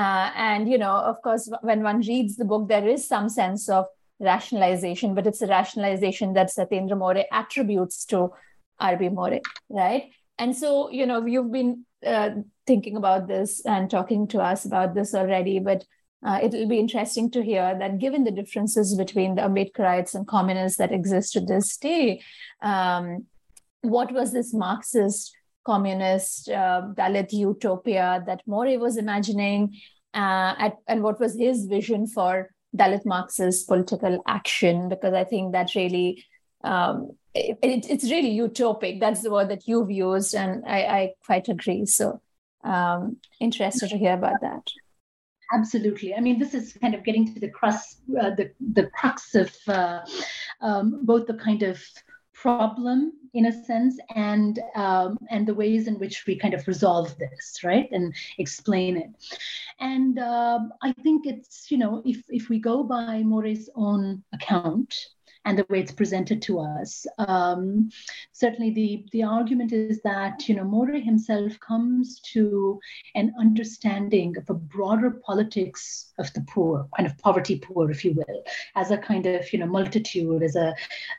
Uh, and, you know, of course, when one reads the book, there is some sense of rationalization, but it's a rationalization that Satyendra More attributes to R B. More, right? And so, you know, you've been uh, thinking about this and talking to us about this already, but uh, it'll be interesting to hear that given the differences between the Ambedkarites and communists that exist to this day, um, what was this Marxist, communist, uh, Dalit utopia that More was imagining, uh, at, and what was his vision for Dalit Marxist political action, because I think that really, um, it, it, it's really utopic. That's the word that you've used, and I, I quite agree. So um, interested to hear about that. Absolutely. I mean, this is kind of getting to the crux, uh, the, the crux of uh, um, both the kind of problem, in a sense, and um, and the ways in which we kind of resolve this, right, and explain it. And um, I think it's, you know, if if we go by More's own account and the way it's presented to us, um, certainly the the argument is that, you know, More himself comes to an understanding of a broader politics of the poor, kind of poverty poor, if you will, as a kind of, you know, multitude, as a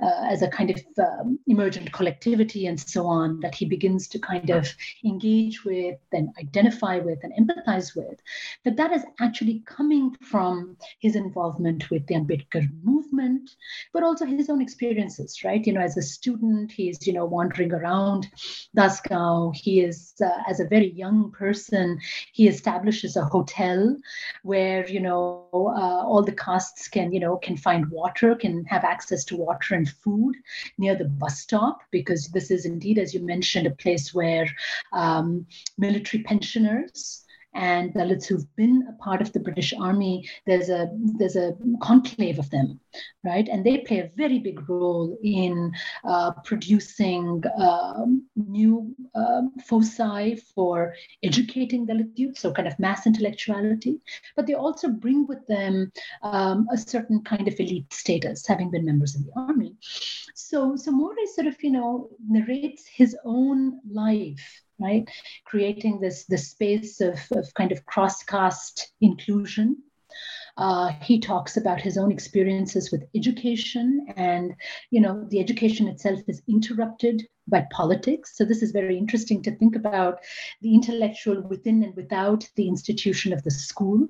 uh, as a kind of um, emergent collectivity and so on, that he begins to kind of engage with and identify with and empathize with, that that is actually coming from his involvement with the Ambedkar movement, but also his own experiences, right? You know, as a student, he is, you know, wandering around Dasgao. He is, uh, as a very young person, he establishes a hotel where, you know, uh, all the castes can, you know, can find water, can have access to water and food near the bus stop, because this is indeed, as you mentioned, a place where um, military pensioners and Dalits who've been a part of the British Army, there's a there's a conclave of them, right? And they play a very big role in uh, producing um, new um, foci for educating Dalit youth, so kind of mass intellectuality. But they also bring with them um, a certain kind of elite status, having been members of the army. So, so More sort of, you know, narrates his own life, right? Creating this, this space of, of kind of cross-caste inclusion. Uh, he talks about his own experiences with education, and, you know, the education itself is interrupted by politics. So this is very interesting to think about the intellectual within and without the institution of the school.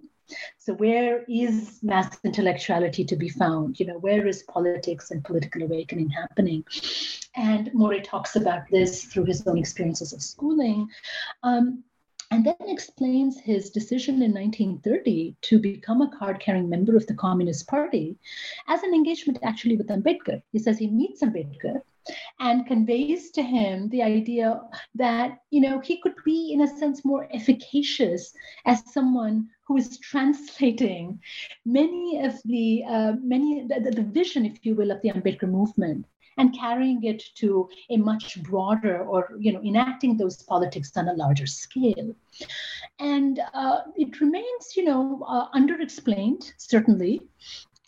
So where is mass intellectuality to be found? You know, where is politics and political awakening happening? And More talks about this through his own experiences of schooling, um, and then explains his decision in nineteen thirty to become a card-carrying member of the Communist Party as an engagement actually with Ambedkar. He says he meets Ambedkar and conveys to him the idea that, you know, he could be, in a sense, more efficacious as someone who is translating many of the, uh, many the, the vision, if you will, of the Ambedkar movement, and carrying it to a much broader, or, you know, enacting those politics on a larger scale. And uh, it remains, you know, uh, underexplained, certainly,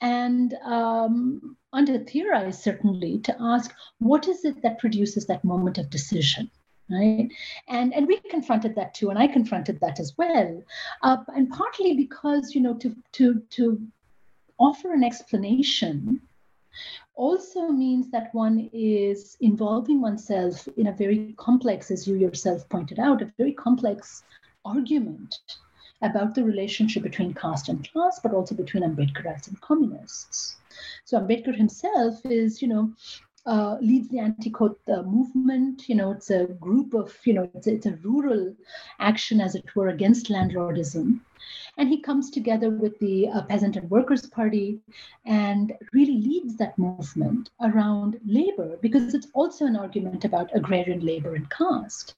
and um, under-theorized, certainly, to ask, what is it that produces that moment of decision? Right, and and we confronted that too, and I confronted that as well, uh, and partly because, you know, to to to offer an explanation also means that one is involving oneself in a very complex, as you yourself pointed out, a very complex argument about the relationship between caste and class, but also between Ambedkarites and communists. So Ambedkar himself is, you know, Uh, leads the anti-Kot uh, movement. You know, it's a group of, you know, it's, it's a rural action, as it were, against landlordism. And he comes together with the uh, Peasant and Workers' Party and really leads that movement around labor, because it's also an argument about agrarian labor and caste.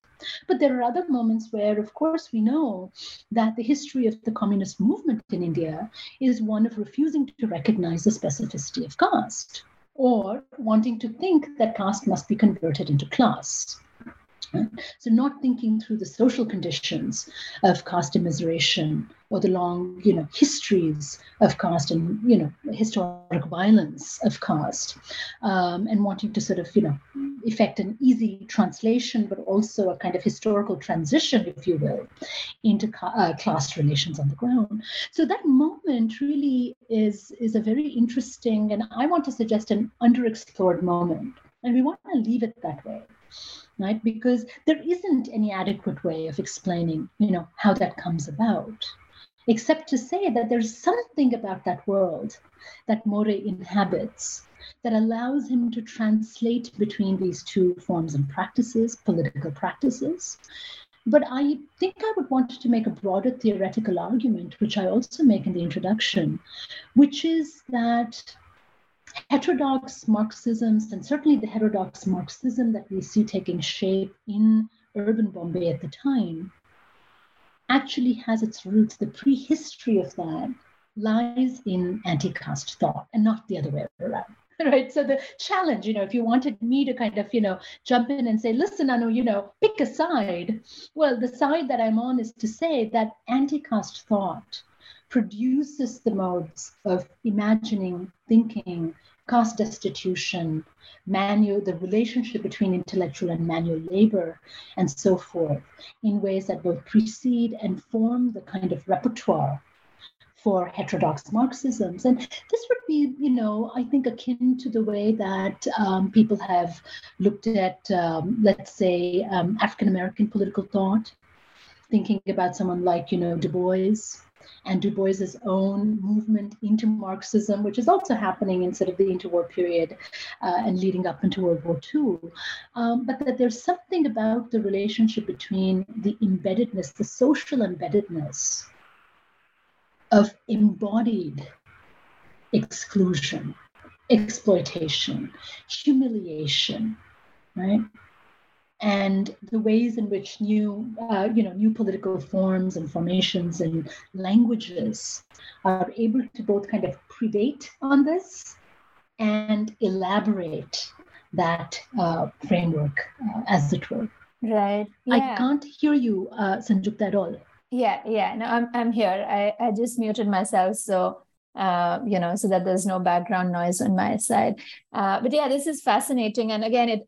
But there are other moments where, of course, we know that the history of the communist movement in India is one of refusing to recognize the specificity of caste, or wanting to think that caste must be converted into class. So not thinking through the social conditions of caste immiseration, or the long, you know, histories of caste and, you know, historic violence of caste, um, and wanting to sort of, you know, effect an easy translation, but also a kind of historical transition, if you will, into ca- uh, class relations on the ground. So that moment really is, is a very interesting, and I want to suggest an underexplored moment. And we want to leave it that way. Right, because there isn't any adequate way of explaining, you know, how that comes about, except to say that there's something about that world that More inhabits that allows him to translate between these two forms and practices, political practices. But I think I would want to make a broader theoretical argument, which I also make in the introduction, which is that heterodox Marxisms, and certainly the heterodox Marxism that we see taking shape in urban Bombay at the time, actually has its roots, the prehistory of that lies in anti-caste thought, and not the other way around. Right. So the challenge, you know, if you wanted me to kind of, you know, jump in and say, listen, Anu, you know, pick a side. Well, the side that I'm on is to say that anti-caste thought produces the modes of imagining, thinking, caste destitution, manual, the relationship between intellectual and manual labor, and so forth, in ways that both precede and form the kind of repertoire for heterodox Marxisms. And this would be, you know, I think akin to the way that um, people have looked at, um, let's say, um, African-American political thought, thinking about someone like, you know, Du Bois, and Du Bois's own movement into Marxism, which is also happening in sort of the interwar period uh, and leading up into World War Two, um, but that there's something about the relationship between the embeddedness, the social embeddedness of embodied exclusion, exploitation, humiliation, right? and the ways in which new, uh, you know, new political forms and formations and languages are able to both kind of predate on this and elaborate that uh, framework, uh, as it were. Right. Yeah. I can't hear you, uh, Sanjukta, at all. Yeah, yeah. No, I'm I'm here. I, I just muted myself, so uh, you know, so that there's no background noise on my side. Uh, but yeah, this is fascinating, and again, it.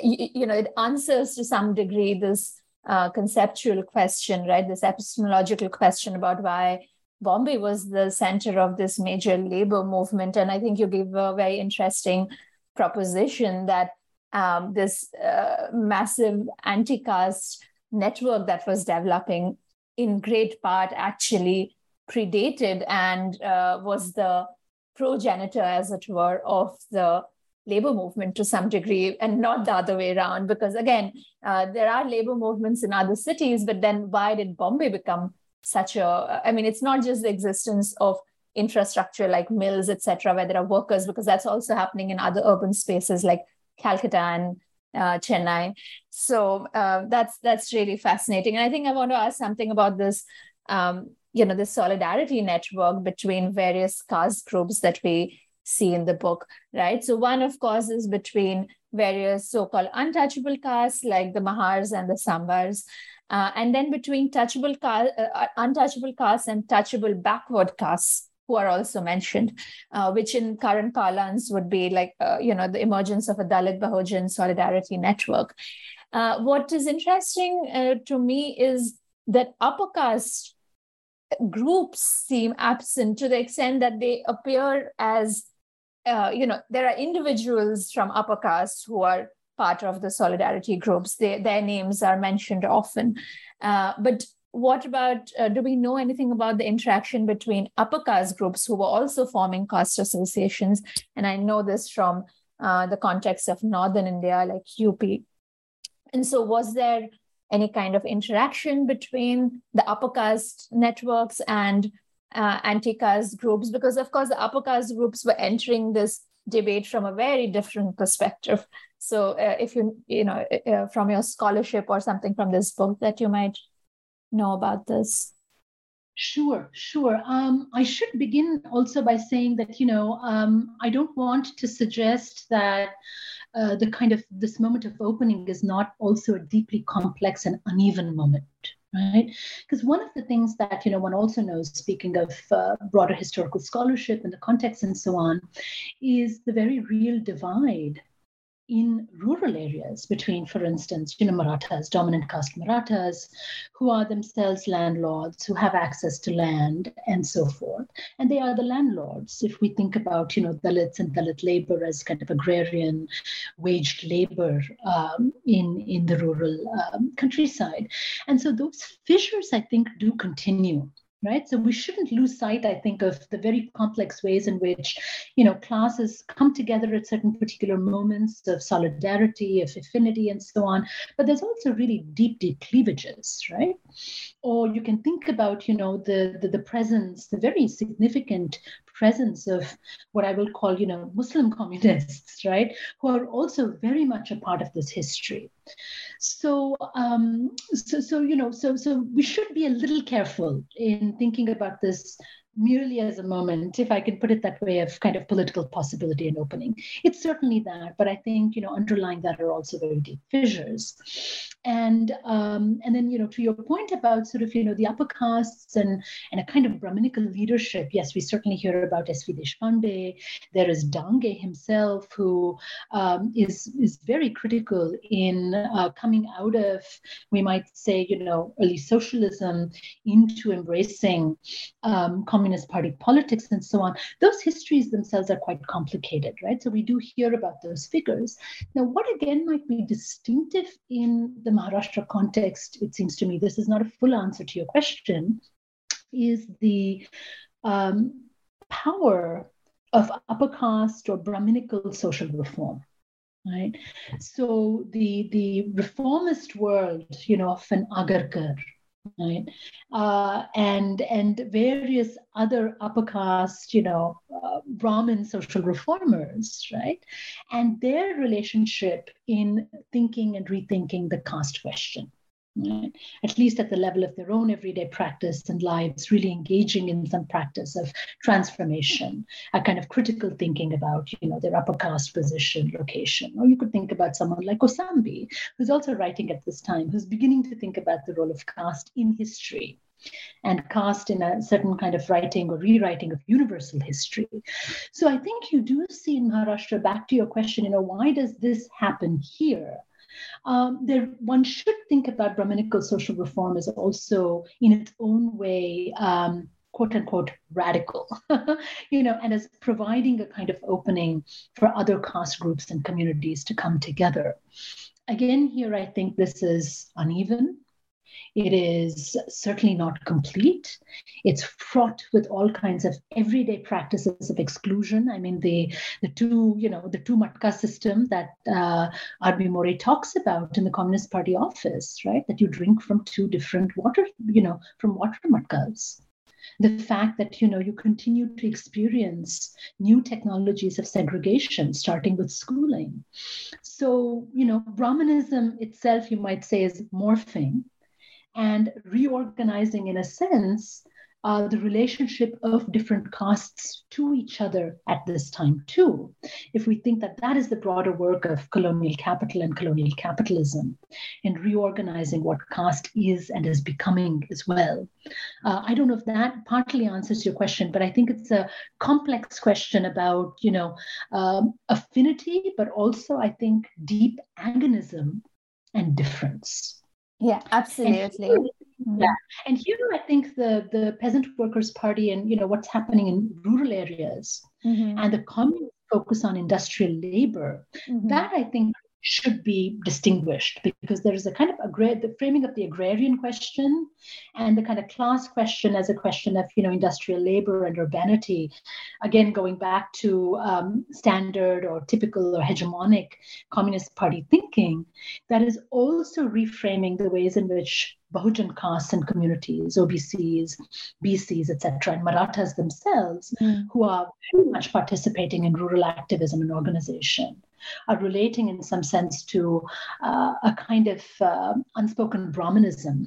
You, you know, it answers to some degree this uh, conceptual question, right? This epistemological question about why Bombay was the center of this major labor movement. And I think you gave a very interesting proposition that um, this uh, massive anti-caste network that was developing in great part actually predated and uh, was the progenitor, as it were, of the labor movement to some degree, and not the other way around, because again, uh, there are labor movements in other cities, but then why did Bombay become such a, I mean, it's not just the existence of infrastructure like mills, et cetera, where there are workers, because that's also happening in other urban spaces like Calcutta and uh, Chennai. So uh, that's that's really fascinating. And I think I want to ask something about this, um, you know, this solidarity network between various caste groups that we see in the book, right? So one, of course, is between various so-called untouchable castes like the Mahars and the Sambars, uh, and then between touchable caste, uh, untouchable castes and touchable backward castes, who are also mentioned, uh, which in current parlance would be like, uh, you know, the emergence of a Dalit Bahujan solidarity network. Uh, what is interesting uh, to me is that upper caste groups seem absent to the extent that they appear as Uh, you know, there are individuals from upper castes who are part of the solidarity groups. They, their names are mentioned often. Uh, but what about, uh, do we know anything about the interaction between upper caste groups who were also forming caste associations? And I know this from uh, the context of Northern India, like U P. And so was there any kind of interaction between the upper caste networks and Uh, anti-caste groups, because of course the upper caste groups were entering this debate from a very different perspective. So uh, if you, you know, uh, from your scholarship or something from this book that you might know about this. Sure, sure. Um, I should begin also by saying that, you know, um, I don't want to suggest that uh, the kind of this moment of opening is not also a deeply complex and uneven moment. Right, because one of the things that, you know, one also knows, speaking of uh, broader historical scholarship and the context and so on, is the very real divide in rural areas between, for instance, you know, Marathas, dominant caste Marathas, who are themselves landlords, who have access to land and so forth. And they are the landlords. If we think about, you know, Dalits and Dalit labor as kind of agrarian waged labor um, in, in the rural um, countryside. And so those fissures, I think, do continue. Right. So we shouldn't lose sight, I think, of the very complex ways in which, you know, classes come together at certain particular moments of solidarity, of affinity, and so on. But there's also really deep, deep cleavages, right? Or you can think about, you know, the the, the presence, the very significant presence of what I will call, you know, Muslim communists, right, who are also very much a part of this history. So, um, so, so you know, so, so we should be a little careful in thinking about this merely as a moment, if I can put it that way, of kind of political possibility and opening. It's certainly that, but I think, you know, underlying that are also very deep fissures. And um, and then, you know, to your point about sort of, you know, the upper castes and, and a kind of Brahminical leadership, yes, we certainly hear about S V Deshpande. There is Dange himself, who um, is, is very critical in uh, coming out of, we might say, you know, early socialism into embracing um, Communist Party politics and so on. Those histories themselves are quite complicated, right? So we do hear about those figures. Now, what again might be distinctive in the Maharashtra context, it seems to me, this is not a full answer to your question, is the um, power of upper caste or Brahminical social reform, right? So the, the reformist world, you know, of an Agarkar, right? Uh, and and various other upper caste, you know, uh, Brahmin social reformers, right? And their relationship in thinking and rethinking the caste question, right? At least at the level of their own everyday practice and lives, really engaging in some practice of transformation, a kind of critical thinking about, you know, their upper caste position, location. Or you could think about someone like Osambi, who's also writing at this time, who's beginning to think about the role of caste in history and caste in a certain kind of writing or rewriting of universal history. So I think you do see in Maharashtra, back to your question, you know, why does this happen here? Um, there, one should think about Brahminical social reform as also, in its own way, um, quote unquote, radical, you know, and as providing a kind of opening for other caste groups and communities to come together. Again, here, I think this is uneven. It is certainly not complete. It's fraught with all kinds of everyday practices of exclusion. I mean, the the two, you know, the two matka system that uh, R B. More talks about in the Communist Party office, right? That you drink from two different water, you know, from water matkas. The fact that, you know, you continue to experience new technologies of segregation, starting with schooling. So, you know, Brahmanism itself, you might say, is morphing and reorganizing, in a sense, uh, the relationship of different castes to each other at this time, too. If we think that that is the broader work of colonial capital and colonial capitalism, and reorganizing what caste is and is becoming as well. Uh, I don't know if that partly answers your question, but I think it's a complex question about, you know, um, affinity, but also, I think, deep agonism and difference. Yeah, absolutely. And here, yeah, and here I think the, the Peasant Workers' Party and, you know, what's happening in rural areas, mm-hmm. and the communist focus on industrial labor, mm-hmm. that I think should be distinguished, because there is a kind of agra- the framing of the agrarian question and the kind of class question as a question of, you know, industrial labor and urbanity, again going back to um, standard or typical or hegemonic Communist Party thinking, that is also reframing the ways in which Bahujan castes and communities, O B Cs, B Cs, et cetera, and Marathas themselves, mm. who are very much participating in rural activism and organization, are relating in some sense to uh, a kind of uh, unspoken Brahmanism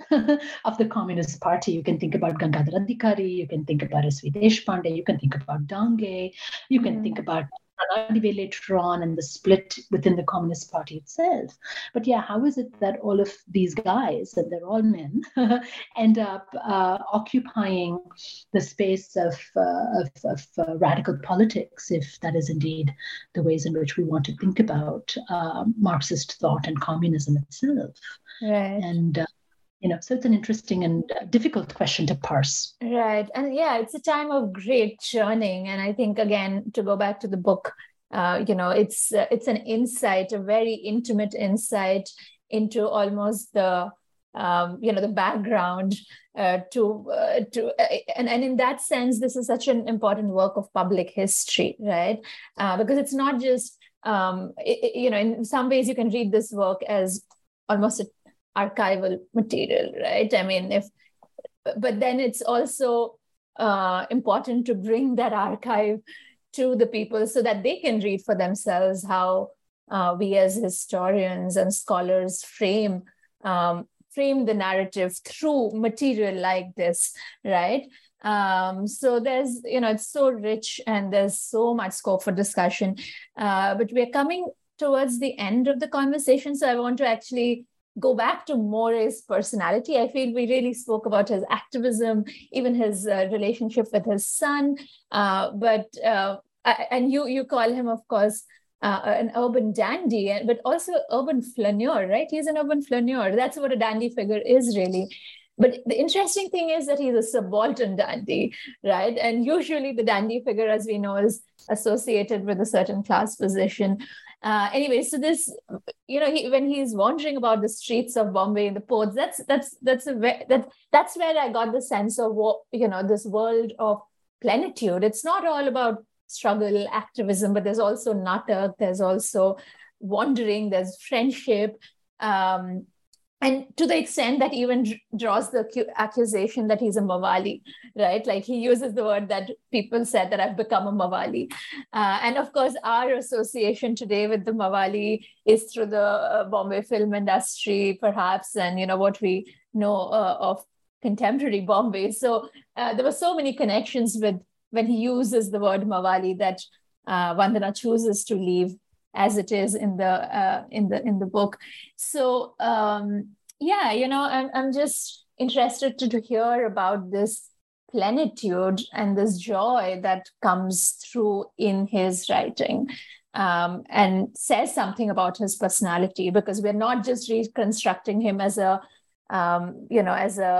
of the Communist Party. You can think about Gangadhar Adhikari, you can think about S V Deshpande, you can think about Dange, you can mm. think about later on and the split within the Communist Party itself. But yeah, how is it that all of these guys, and they're all men, end up uh, occupying the space of, uh, of, of uh, radical politics, if that is indeed the ways in which we want to think about uh, Marxist thought and communism itself? Right. And uh, You know, so it's an interesting and difficult question to parse. Right. And yeah, it's a time of great churning. And I think, again, to go back to the book, uh, you know, it's uh, it's an insight, a very intimate insight into almost the, um, you know, the background uh, to, uh, to uh, and, and in that sense, this is such an important work of public history, right? Uh, because it's not just, um, it, you know, in some ways you can read this work as almost a archival material, right? I mean, if, but then it's also uh, important to bring that archive to the people so that they can read for themselves how uh, we as historians and scholars frame um, frame the narrative through material like this, right? Um, so there's, you know, it's so rich and there's so much scope for discussion, uh, but we're coming towards the end of the conversation. So I want to actually go back to More's personality. I feel we really spoke about his activism, even his uh, relationship with his son. Uh, but uh, I, and you you call him, of course, uh, an urban dandy, but also urban flaneur, right? He's an urban flaneur. That's what a dandy figure is, really. But the interesting thing is that he's a subaltern dandy, right? And usually the dandy figure, as we know, is associated with a certain class position. Uh, anyway, so this, you know, he, when he's wandering about the streets of Bombay in the ports, that's that's that's a ve- that that's where I got the sense of what, you know, this world of plenitude. It's not all about struggle, activism, but there's also natak, there's also wandering, there's friendship, um, And to the extent that even draws the accusation that he's a Mawali, right? Like he uses the word that people said that I've become a Mawali. Uh, and of course, our association today with the Mawali is through the uh, Bombay film industry, perhaps, and you know what we know uh, of contemporary Bombay. So uh, there were so many connections with when he uses the word Mawali that uh, Vandana chooses to leave as it is in the uh, in the in the book. So um, yeah, you know, I'm I'm just interested to, to hear about this plenitude and this joy that comes through in his writing, um, and says something about his personality, because we're not just reconstructing him as a um, you know as a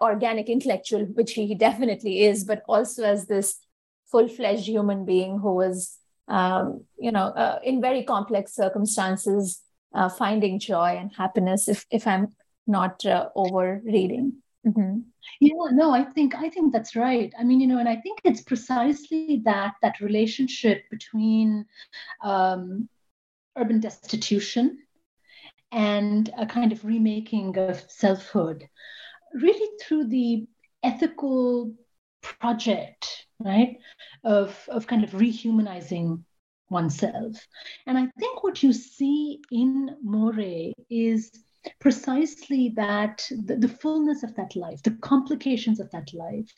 uh, organic intellectual, which he definitely is, but also as this full-fledged human being who is. Um, you know, uh, in very complex circumstances, uh, finding joy and happiness. If if I'm not uh, over reading, mm-hmm. yeah, no, I think I think that's right. I mean, you know, and I think it's precisely that that relationship between um, urban destitution and a kind of remaking of selfhood, really through the ethical project. Right, of of kind of rehumanizing oneself. And I think what you see in More is precisely that the, the fullness of that life, the complications of that life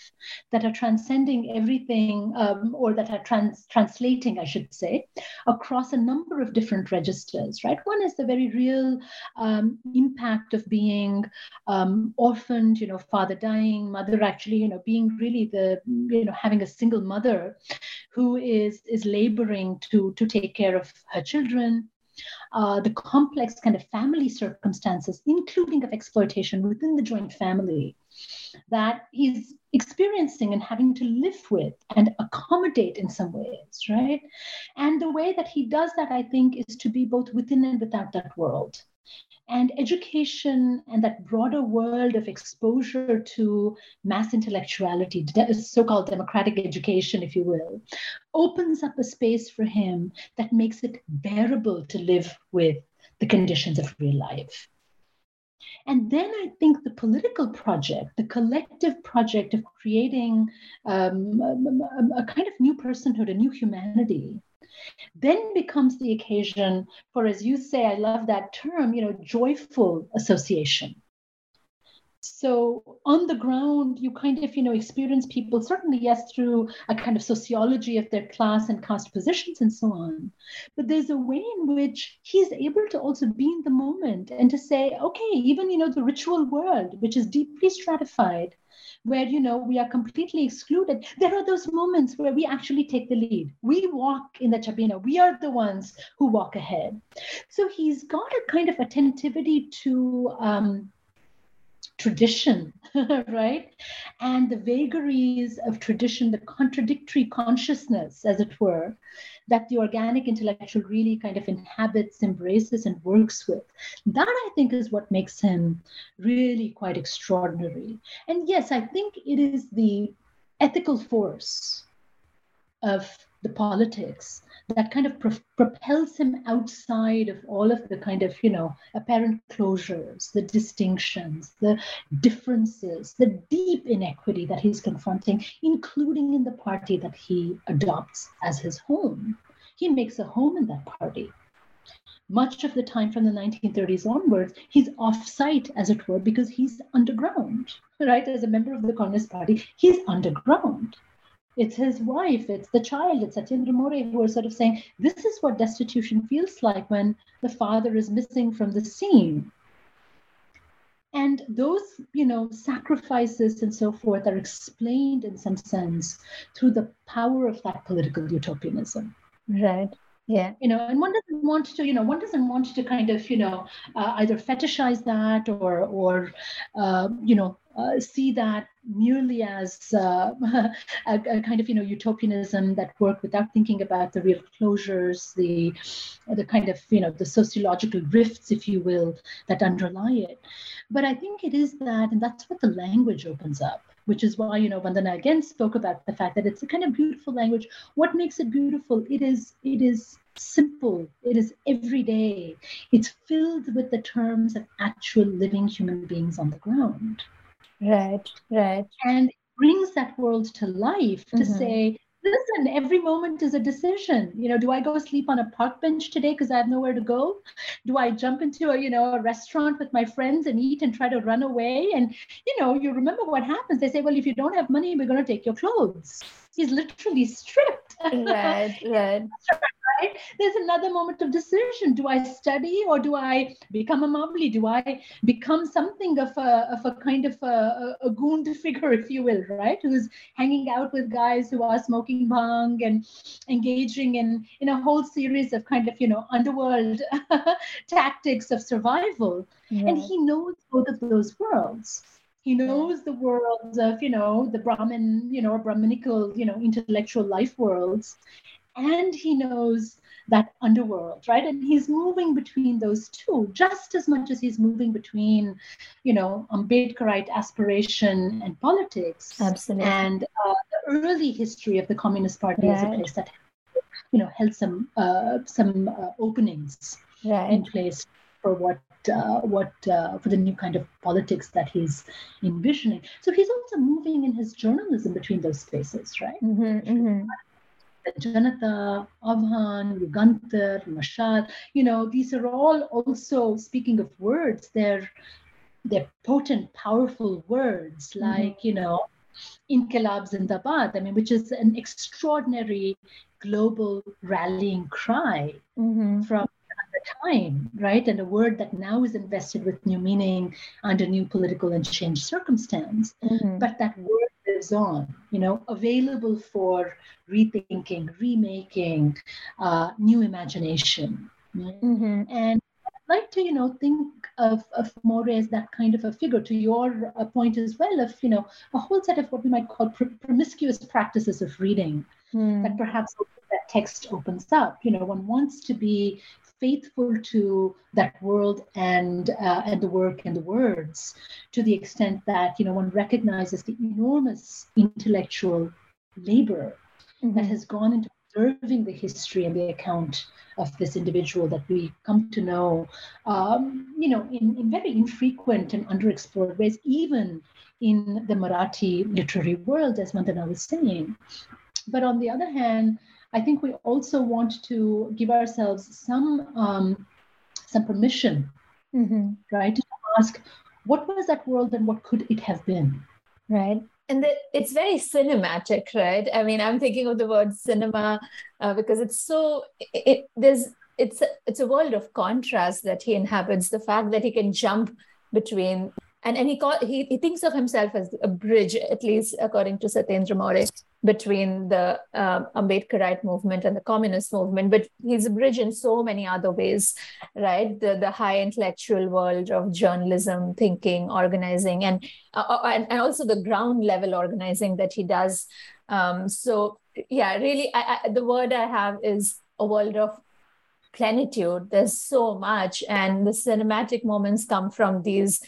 that are transcending everything, um, or that are trans, translating, I should say, across a number of different registers, right? One is the very real um, impact of being um, orphaned, you know, father dying, mother actually, you know, being really the, you know, having a single mother who is is laboring to, to take care of her children. Uh, the complex kind of family circumstances, including of exploitation within the joint family that he's experiencing and having to live with and accommodate in some ways, right? And the way that he does that, I think, is to be both within and without that world. And education and that broader world of exposure to mass intellectuality, so-called democratic education, if you will, opens up a space for him that makes it bearable to live with the conditions of real life. And then I think the political project, the collective project of creating um, a, a kind of new personhood, a new humanity, then becomes the occasion for, as you say, I love that term, you know, joyful association. So on the ground, you kind of, you know, experience people, certainly, yes, through a kind of sociology of their class and caste positions and so on. But there's a way in which he's able to also be in the moment and to say, okay, even, you know, the ritual world, which is deeply stratified, where, you know, we are completely excluded. There are those moments where we actually take the lead. We walk in the Chabina. We are the ones who walk ahead. So he's got a kind of attentivity to um, tradition, right? And the vagaries of tradition, the contradictory consciousness, as it were, that the organic intellectual really kind of inhabits, embraces, and works with. That, I think, is what makes him really quite extraordinary. And yes, I think it is the ethical force of the politics that kind of pro- propels him outside of all of the kind of, you know, apparent closures, the distinctions, the differences, the deep inequity that he's confronting, including in the party that he adopts as his home. He makes a home in that party. Much of the time from the nineteen thirties onwards, he's off-site, as it were, because he's underground, right? As a member of the Communist Party, he's underground. It's his wife, it's the child, it's Satyendra More who are sort of saying, this is what destitution feels like when the father is missing from the scene. And those, you know, sacrifices and so forth are explained in some sense through the power of that political utopianism. Right. Yeah. You know, and one doesn't want to, you know, one doesn't want to kind of, you know, uh, either fetishize that or, or uh, you know, Uh, see that merely as uh, a, a kind of, you know, utopianism that worked without thinking about the real closures, the the kind of, you know, the sociological rifts, if you will, that underlie it. But I think it is that, and that's what the language opens up, which is why, you know, Vandana again spoke about the fact that it's a kind of beautiful language. What makes it beautiful? It is, it is simple. It is everyday. It's filled with the terms of actual living human beings on the ground. Right, right. And it brings that world to life mm-hmm. to say, listen, every moment is a decision. You know, do I go sleep on a park bench today because I have nowhere to go? Do I jump into a, you know, a restaurant with my friends and eat and try to run away? And, you know, you remember what happens. They say, well, if you don't have money, we're going to take your clothes. He's literally stripped. Right, right. Right? There's another moment of decision. Do I study or do I become a mavli? Do I become something of a, of a kind of a, a goond figure, if you will, right? Who's hanging out with guys who are smoking bhang and engaging in, in a whole series of kind of, you know, underworld tactics of survival. Yeah. And he knows both of those worlds. He knows the worlds of, you know, the Brahmin, you know, Brahminical, you know, intellectual life worlds. And he knows that underworld, right? And he's moving between those two just as much as he's moving between, you know, Ambedkarite aspiration and politics. Absolutely. And uh, the early history of the Communist Party right. is a place that, you know, held some uh, some uh, openings right. in place for what uh, what uh, for the new kind of politics that he's envisioning. So he's also moving in his journalism between those spaces, right? Mm-hmm, mm-hmm. Janata, Avhan, Yugantar, Mashal, you know, these are all also, speaking of words, they're, they're potent, powerful words like, mm-hmm. you know, Inkilab Zindabad, I mean, which is an extraordinary global rallying cry mm-hmm. from the time, right? And a word that now is invested with new meaning under new political and changed circumstance. Mm-hmm. But that word lives on, you know, available for rethinking, remaking, uh, new imagination. Mm-hmm. And I'd like to, you know, think of, of More as that kind of a figure, to your uh, point as well, of, you know, a whole set of what we might call pr- promiscuous practices of reading mm. that perhaps that text opens up. You know, one wants to be faithful to that world and uh, and the work and the words to the extent that, you know, one recognizes the enormous intellectual labor mm-hmm. that has gone into preserving the history and the account of this individual that we come to know, um, you know, in, in very infrequent and underexplored ways, even in the Marathi literary world, as Vandana was saying. But on the other hand, I think we also want to give ourselves some um, some permission, mm-hmm. right, to ask what was that world and what could it have been, right? And the, it's very cinematic, right? I mean, I'm thinking of the word cinema uh, because it's so it, it there's it's a, it's a world of contrast that he inhabits. The fact that he can jump between and and he call, he he thinks of himself as a bridge, at least according to Satyendra More, between the um, Ambedkarite movement and the communist movement, but he's a bridge in so many other ways, right? The the high intellectual world of journalism, thinking, organizing, and uh, and, and also the ground level organizing that he does. Um, so yeah, really, I, I, the word I have is a world of plenitude. There's so much, and the cinematic moments come from these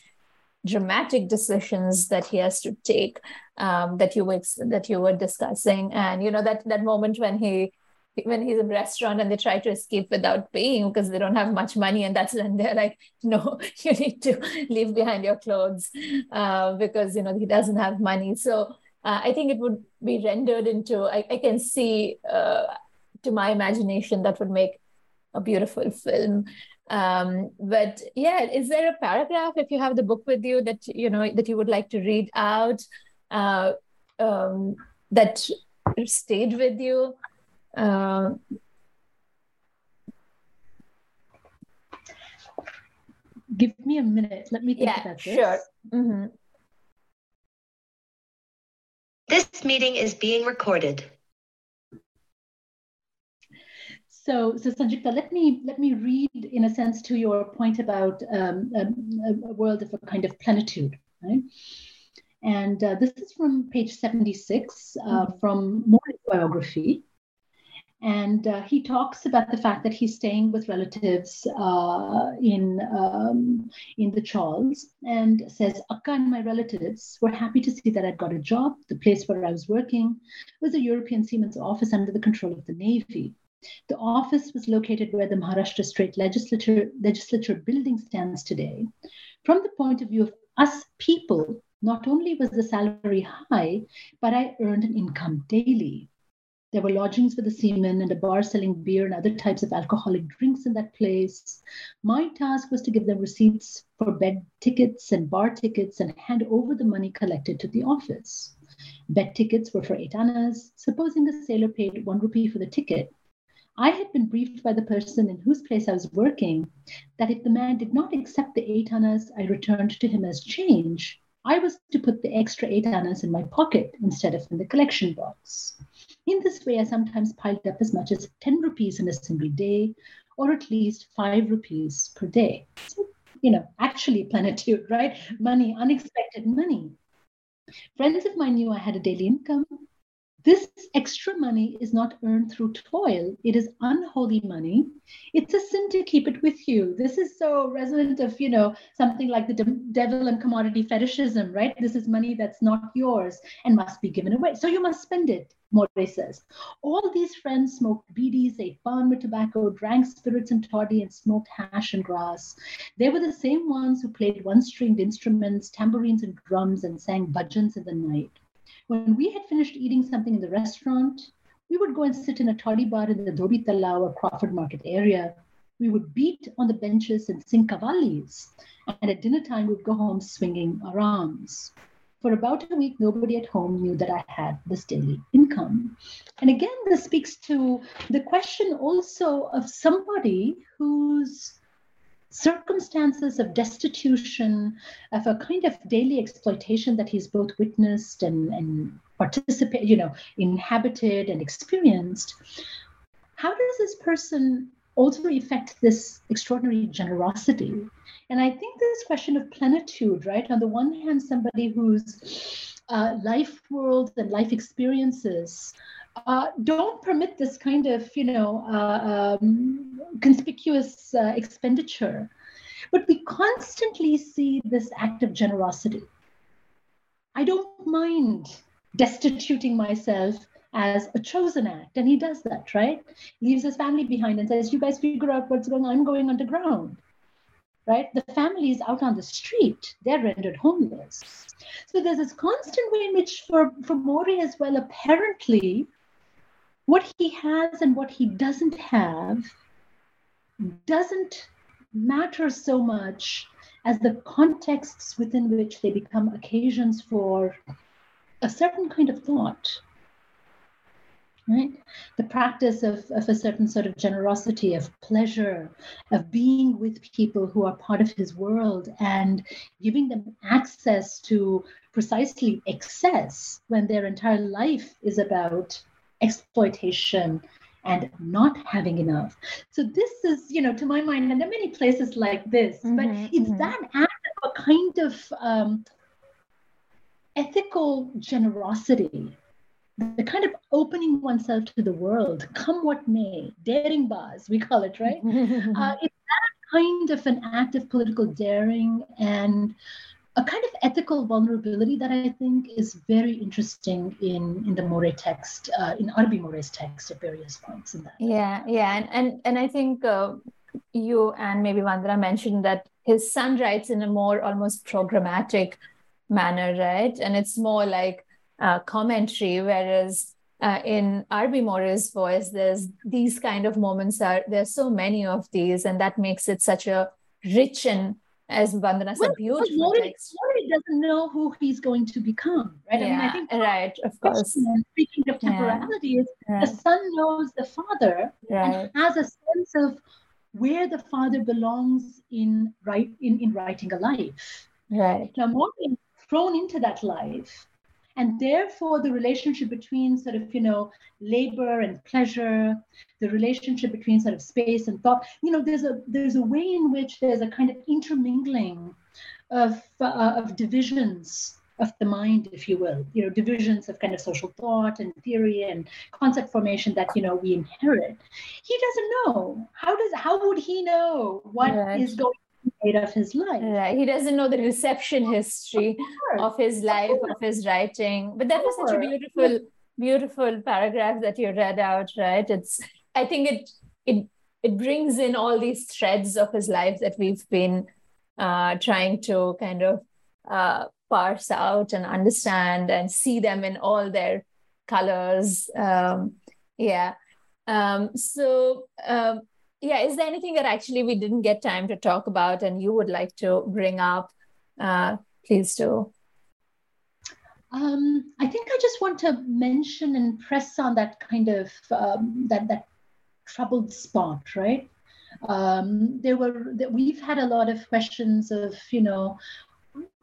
dramatic decisions that he has to take, um, that you were that you were discussing, and you know that that moment when he when he's in a restaurant and they try to escape without paying because they don't have much money, and that's when they're like, no, you need to leave behind your clothes uh, because you know he doesn't have money. So uh, I think it would be rendered into I, I can see uh, to my imagination that would make a beautiful film. Um, but yeah, is there a paragraph, if you have the book with you, that, you know, that you would like to read out, uh, um, that stayed with you? Um, Give me a minute. Let me think yeah, about this. Sure. Mm-hmm. This meeting is being recorded. So, so Sanjukta, let me let me read, in a sense, to your point about um, a, a world of a kind of plenitude, right? And uh, this is from page seventy-six uh, from Moore's biography. And uh, he talks about the fact that he's staying with relatives uh, in um, in the Chawls, and says, Akka and my relatives were happy to see that I'd got a job. The place where I was working was a European Siemens office under the control of the Navy. The office was located where the Maharashtra State Legislature, Legislature building stands today. From the point of view of us people, not only was the salary high, but I earned an income daily. There were lodgings for the seamen and a bar selling beer and other types of alcoholic drinks in that place. My task was to give them receipts for bed tickets and bar tickets and hand over the money collected to the office. Bed tickets were for eight annas. Supposing the sailor paid one rupee for the ticket, I had been briefed by the person in whose place I was working that if the man did not accept the eight annas I returned to him as change, I was to put the extra eight annas in my pocket instead of in the collection box. In this way, I sometimes piled up as much as ten rupees in a single day, or at least five rupees per day. So, you know, actually plenitude, right? Money, unexpected money. Friends of mine knew I had a daily income. This extra money is not earned through toil. It is unholy money. It's a sin to keep it with you. This is so resonant of, you know, something like the de- devil and commodity fetishism, right? This is money that's not yours and must be given away. So you must spend it. More says, all these friends smoked beedies, ate pan with tobacco, drank spirits and toddy, and smoked hash and grass. They were the same ones who played one-stringed instruments, tambourines and drums, and sang bhajans in the night. When we had finished eating something in the restaurant, we would go and sit in a toddy bar in the Dhobi Talao or Crawford Market area. We would beat on the benches and sing kavalis, and at dinner time, we'd go home swinging our arms. For about a week, nobody at home knew that I had this daily income. And again, this speaks to the question also of somebody whose circumstances of destitution, of a kind of daily exploitation that he's both witnessed and, and participated, you know, inhabited and experienced. How does this person also affect this extraordinary generosity? And I think this question of plenitude, right? On the one hand, somebody whose uh, life world and life experiences uh, don't permit this kind of, you know, uh, um, conspicuous uh, expenditure. But we constantly see this act of generosity. I don't mind destituting myself as a chosen act. And he does that, right? Leaves his family behind and says, you guys figure out what's going on. I'm going underground. Right? The family is out on the street. They're rendered homeless. So there's this constant way in which for, for More as well, apparently, what he has and what he doesn't have doesn't matter so much as the contexts within which they become occasions for a certain kind of thought. Right? The practice of, of a certain sort of generosity, of pleasure, of being with people who are part of his world and giving them access to precisely excess when their entire life is about exploitation and not having enough. So this is, you know, to my mind, and there are many places like this, mm-hmm, but it's mm-hmm. that act of a kind of um, ethical generosity. The kind of opening oneself to the world, come what may, daring bars, we call it, right? uh, it's that kind of an act of political daring and a kind of ethical vulnerability that I think is very interesting in, in the More text, uh, in R B. More's text at various points in that. Yeah, yeah. And, and, and I think uh, you and maybe Vandana mentioned that his son writes in a more almost programmatic manner, right? And it's more like, Uh, commentary, whereas uh, in R B. More's voice, there's these kind of moments are there's so many of these, and that makes it such a rich and, as Vandana said, well, beautiful. More, text. More doesn't know who he's going to become, right? Yeah, I mean, I think right, of course. Speaking of temporality, yeah, is right. The son knows the father, right, and has a sense of where the father belongs in right in, in writing a life. Right now, More is thrown into that life. And therefore, the relationship between sort of, you know, labor and pleasure, the relationship between sort of space and thought, you know, there's a there's a way in which there's a kind of intermingling of uh, of divisions of the mind, if you will, you know, divisions of kind of social thought and theory and concept formation that, you know, we inherit. He doesn't know. How does how would he know what right. is going of his life. Right. He doesn't know the reception history of, of his life, of, of his writing. But that was such a beautiful, beautiful paragraph that you read out, right? It's I think it it it brings in all these threads of his life that we've been uh, trying to kind of uh, parse out and understand and see them in all their colors. Um, yeah. Um, so, um, yeah, is there anything that actually we didn't get time to talk about and you would like to bring up? Uh, please do. Um, I think I just want to mention and press on that kind of um, that that troubled spot, right? Um, there were that we've had a lot of questions of, you know,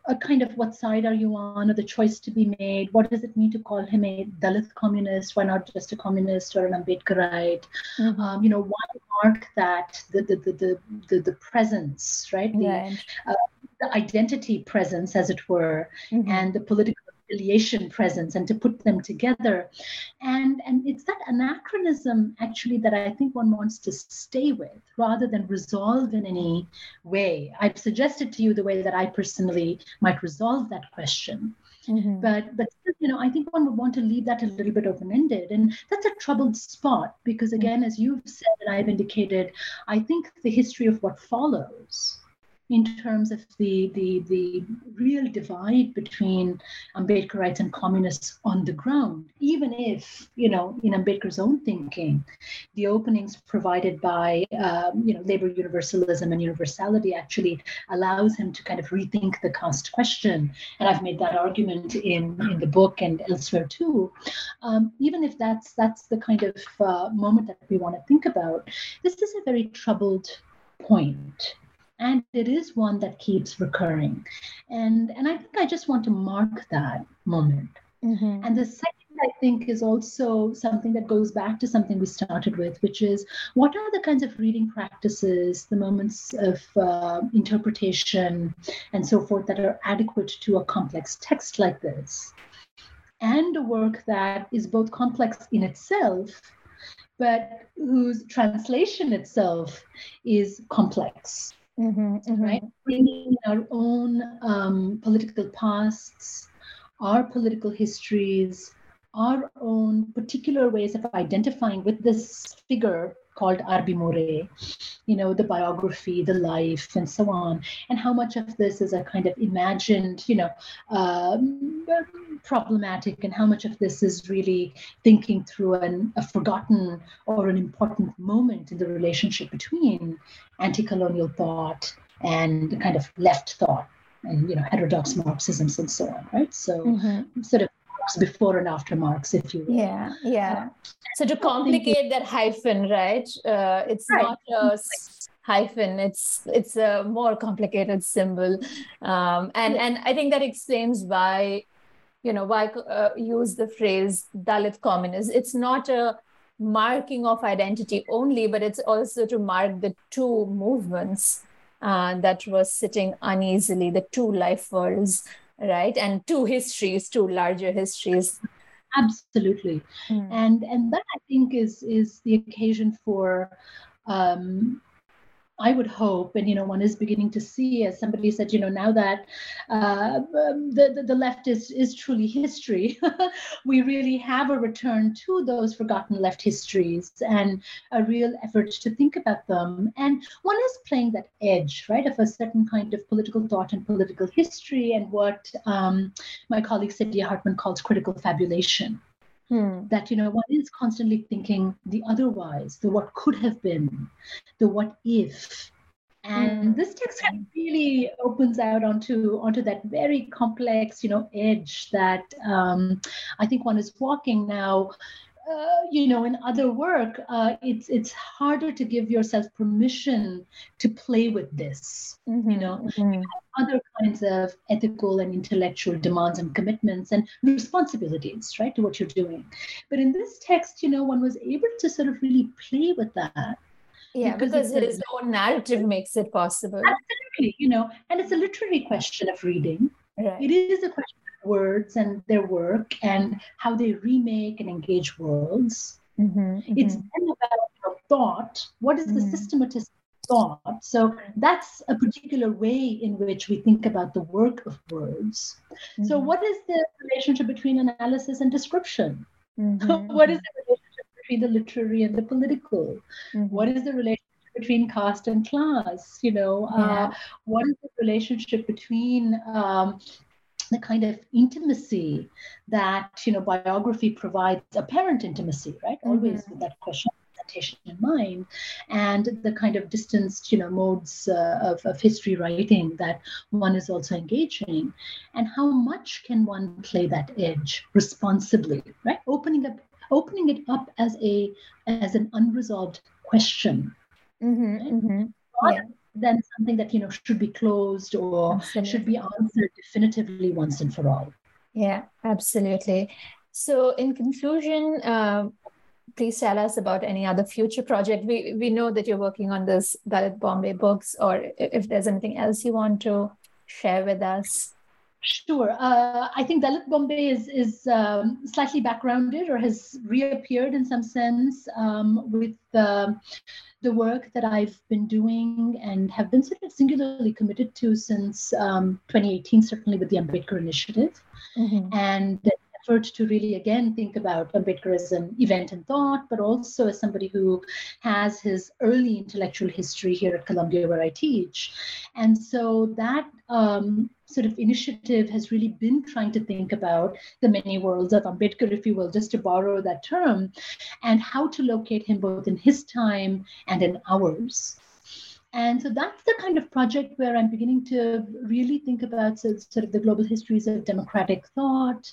a kind of what side are you on, or the choice to be made. What does it mean to call him a Dalit communist? Why not just a communist or an Ambedkarite? Mm-hmm. Um, you know, why mark that the the the the the, the presence, right? The, right. Uh, the identity presence, as it were, mm-hmm. and the political affiliation presence, and to put them together. And and it's that anachronism actually that I think one wants to stay with rather than resolve in any way. I've suggested to you the way that I personally might resolve that question. Mm-hmm. But but you know, I think one would want to leave that a little bit open-ended, and that's a troubled spot because again, mm-hmm. as you've said and I've indicated, I think the history of what follows in terms of the, the the real divide between Ambedkarites and communists on the ground, even if, you know, in Ambedkar's own thinking, the openings provided by, um, you know, labor universalism and universality actually allows him to kind of rethink the caste question. And I've made that argument in, in the book and elsewhere too. Um, even if that's, that's the kind of uh, moment that we want to think about, this is a very troubled point. And it is one that keeps recurring. And, and I think I just want to mark that moment. Mm-hmm. And the second, I think, is also something that goes back to something we started with, which is what are the kinds of reading practices, the moments of uh, interpretation and so forth that are adequate to a complex text like this? And a work that is both complex in itself, but whose translation itself is complex. Mm-hmm, mm-hmm. Right, bringing our own um, political pasts, our political histories, our own particular ways of identifying with this figure called R B. More, you know, the biography, the life, and so on, and how much of this is a kind of imagined, you know, um, problematic, and how much of this is really thinking through an, a forgotten or an important moment in the relationship between anti-colonial thought and kind of left thought and, you know, heterodox Marxisms and so on, right? So mm-hmm. sort of before and after Marx, if you will. Yeah, yeah. So to complicate that hyphen, right? Uh, it's right. not a hyphen. It's it's a more complicated symbol, um, and yeah. and I think that explains why, you know, why uh, use the phrase Dalit communist. It's not a marking of identity only, but it's also to mark the two movements uh, that were sitting uneasily, the two life worlds. Right. And two histories, two larger histories. Absolutely. Mm. And and that, I think, is is the occasion for, um, I would hope, and, you know, one is beginning to see, as somebody said, you know, now that uh, the, the, the left is, is truly history, we really have a return to those forgotten left histories and a real effort to think about them. And one is playing that edge, right, of a certain kind of political thought and political history and what um, my colleague Cynthia Hartman calls critical fabulation. Hmm. That, you know, one is constantly thinking the otherwise, the what could have been, the what if. And hmm. this text kind of really opens out onto, onto that very complex, you know, edge that um, I think one is walking now. Uh, you know, in other work, uh, it's it's harder to give yourself permission to play with this, mm-hmm, you know, mm-hmm. you have other kinds of ethical and intellectual demands and commitments and responsibilities, right, to what you're doing. But in this text, you know, one was able to sort of really play with that. Yeah, because, because his a, own narrative makes it possible. Absolutely, you know, and it's a literary question of reading. Right. It is a question words and their work and how they remake and engage worlds. Mm-hmm, mm-hmm. It's then about thought. What is mm-hmm. the systematic thought? So that's a particular way in which we think about the work of words. Mm-hmm. So what is the relationship between analysis and description? Mm-hmm. What is the relationship the literary and the political? Mm-hmm. What is the relationship between caste and class? You know, yeah. uh, what is the relationship between um, the kind of intimacy that, you know, biography provides, apparent intimacy, right? Mm-hmm. Always with that question in mind, and the kind of distanced, you know, modes uh, of, of history writing that one is also engaging, and how much can one play that edge responsibly, right? Opening up, opening it up as a as an unresolved question, mm-hmm, right? Mm-hmm. Rather yeah. than something that, you know, should be closed or absolutely. Should be answered definitively once and for all. Yeah, absolutely. So, in conclusion. Uh, Please tell us about any other future project. We we know that you're working on this Dalit Bombay books, or if there's anything else you want to share with us. Sure. Uh, I think Dalit Bombay is is um, slightly backgrounded or has reappeared in some sense um, with uh, the work that I've been doing and have been sort of singularly committed to since um, twenty eighteen, certainly with the Ambedkar Initiative. Mm-hmm. And effort to really, again, think about Ambedkar as an event and thought, but also as somebody who has his early intellectual history here at Columbia, where I teach. And so that um, sort of initiative has really been trying to think about the many worlds of Ambedkar, if you will, just to borrow that term, and how to locate him both in his time and in ours. And so that's the kind of project where I'm beginning to really think about sort of the global histories of democratic thought,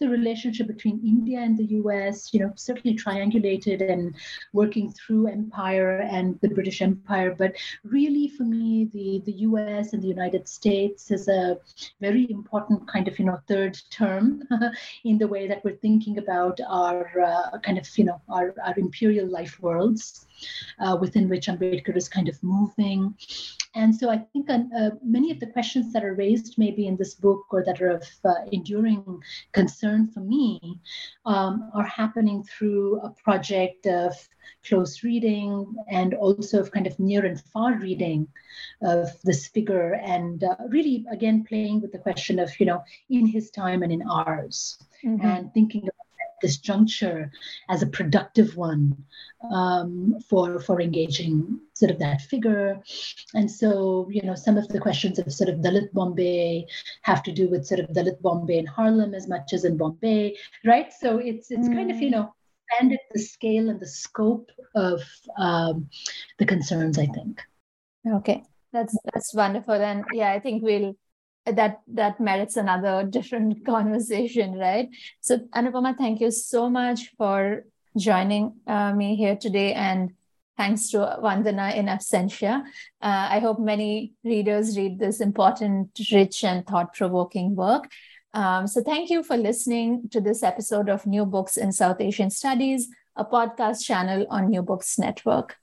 the relationship between India and the U S, you know, certainly triangulated and working through empire and the British Empire. But really, for me, the, the U S and the United States is a very important kind of, you know, third term in the way that we're thinking about our uh, kind of, you know, our, our imperial life worlds. Uh, within which Ambedkar is kind of moving. And so I think uh, uh, many of the questions that are raised maybe in this book or that are of uh, enduring concern for me um, are happening through a project of close reading and also of kind of near and far reading of this figure and uh, really, again, playing with the question of, you know, in his time and in ours, mm-hmm. and thinking about this juncture as a productive one um, for for engaging sort of that figure. And so, you know, some of the questions of sort of Dalit Bombay have to do with sort of Dalit Bombay in Harlem as much as in Bombay, right? So it's it's mm. kind of, you know, expanded the scale and the scope of um, the concerns, I think. Okay, that's that's wonderful. And yeah, I think we'll That that merits another different conversation, right? So, Anupama, thank you so much for joining uh, me here today, and thanks to Vandana in absentia. Uh, I hope many readers read this important, rich, and thought-provoking work. Um, so, thank you for listening to this episode of New Books in South Asian Studies, a podcast channel on New Books Network.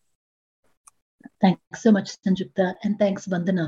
Thanks so much, Sanjukta, and thanks, Vandana.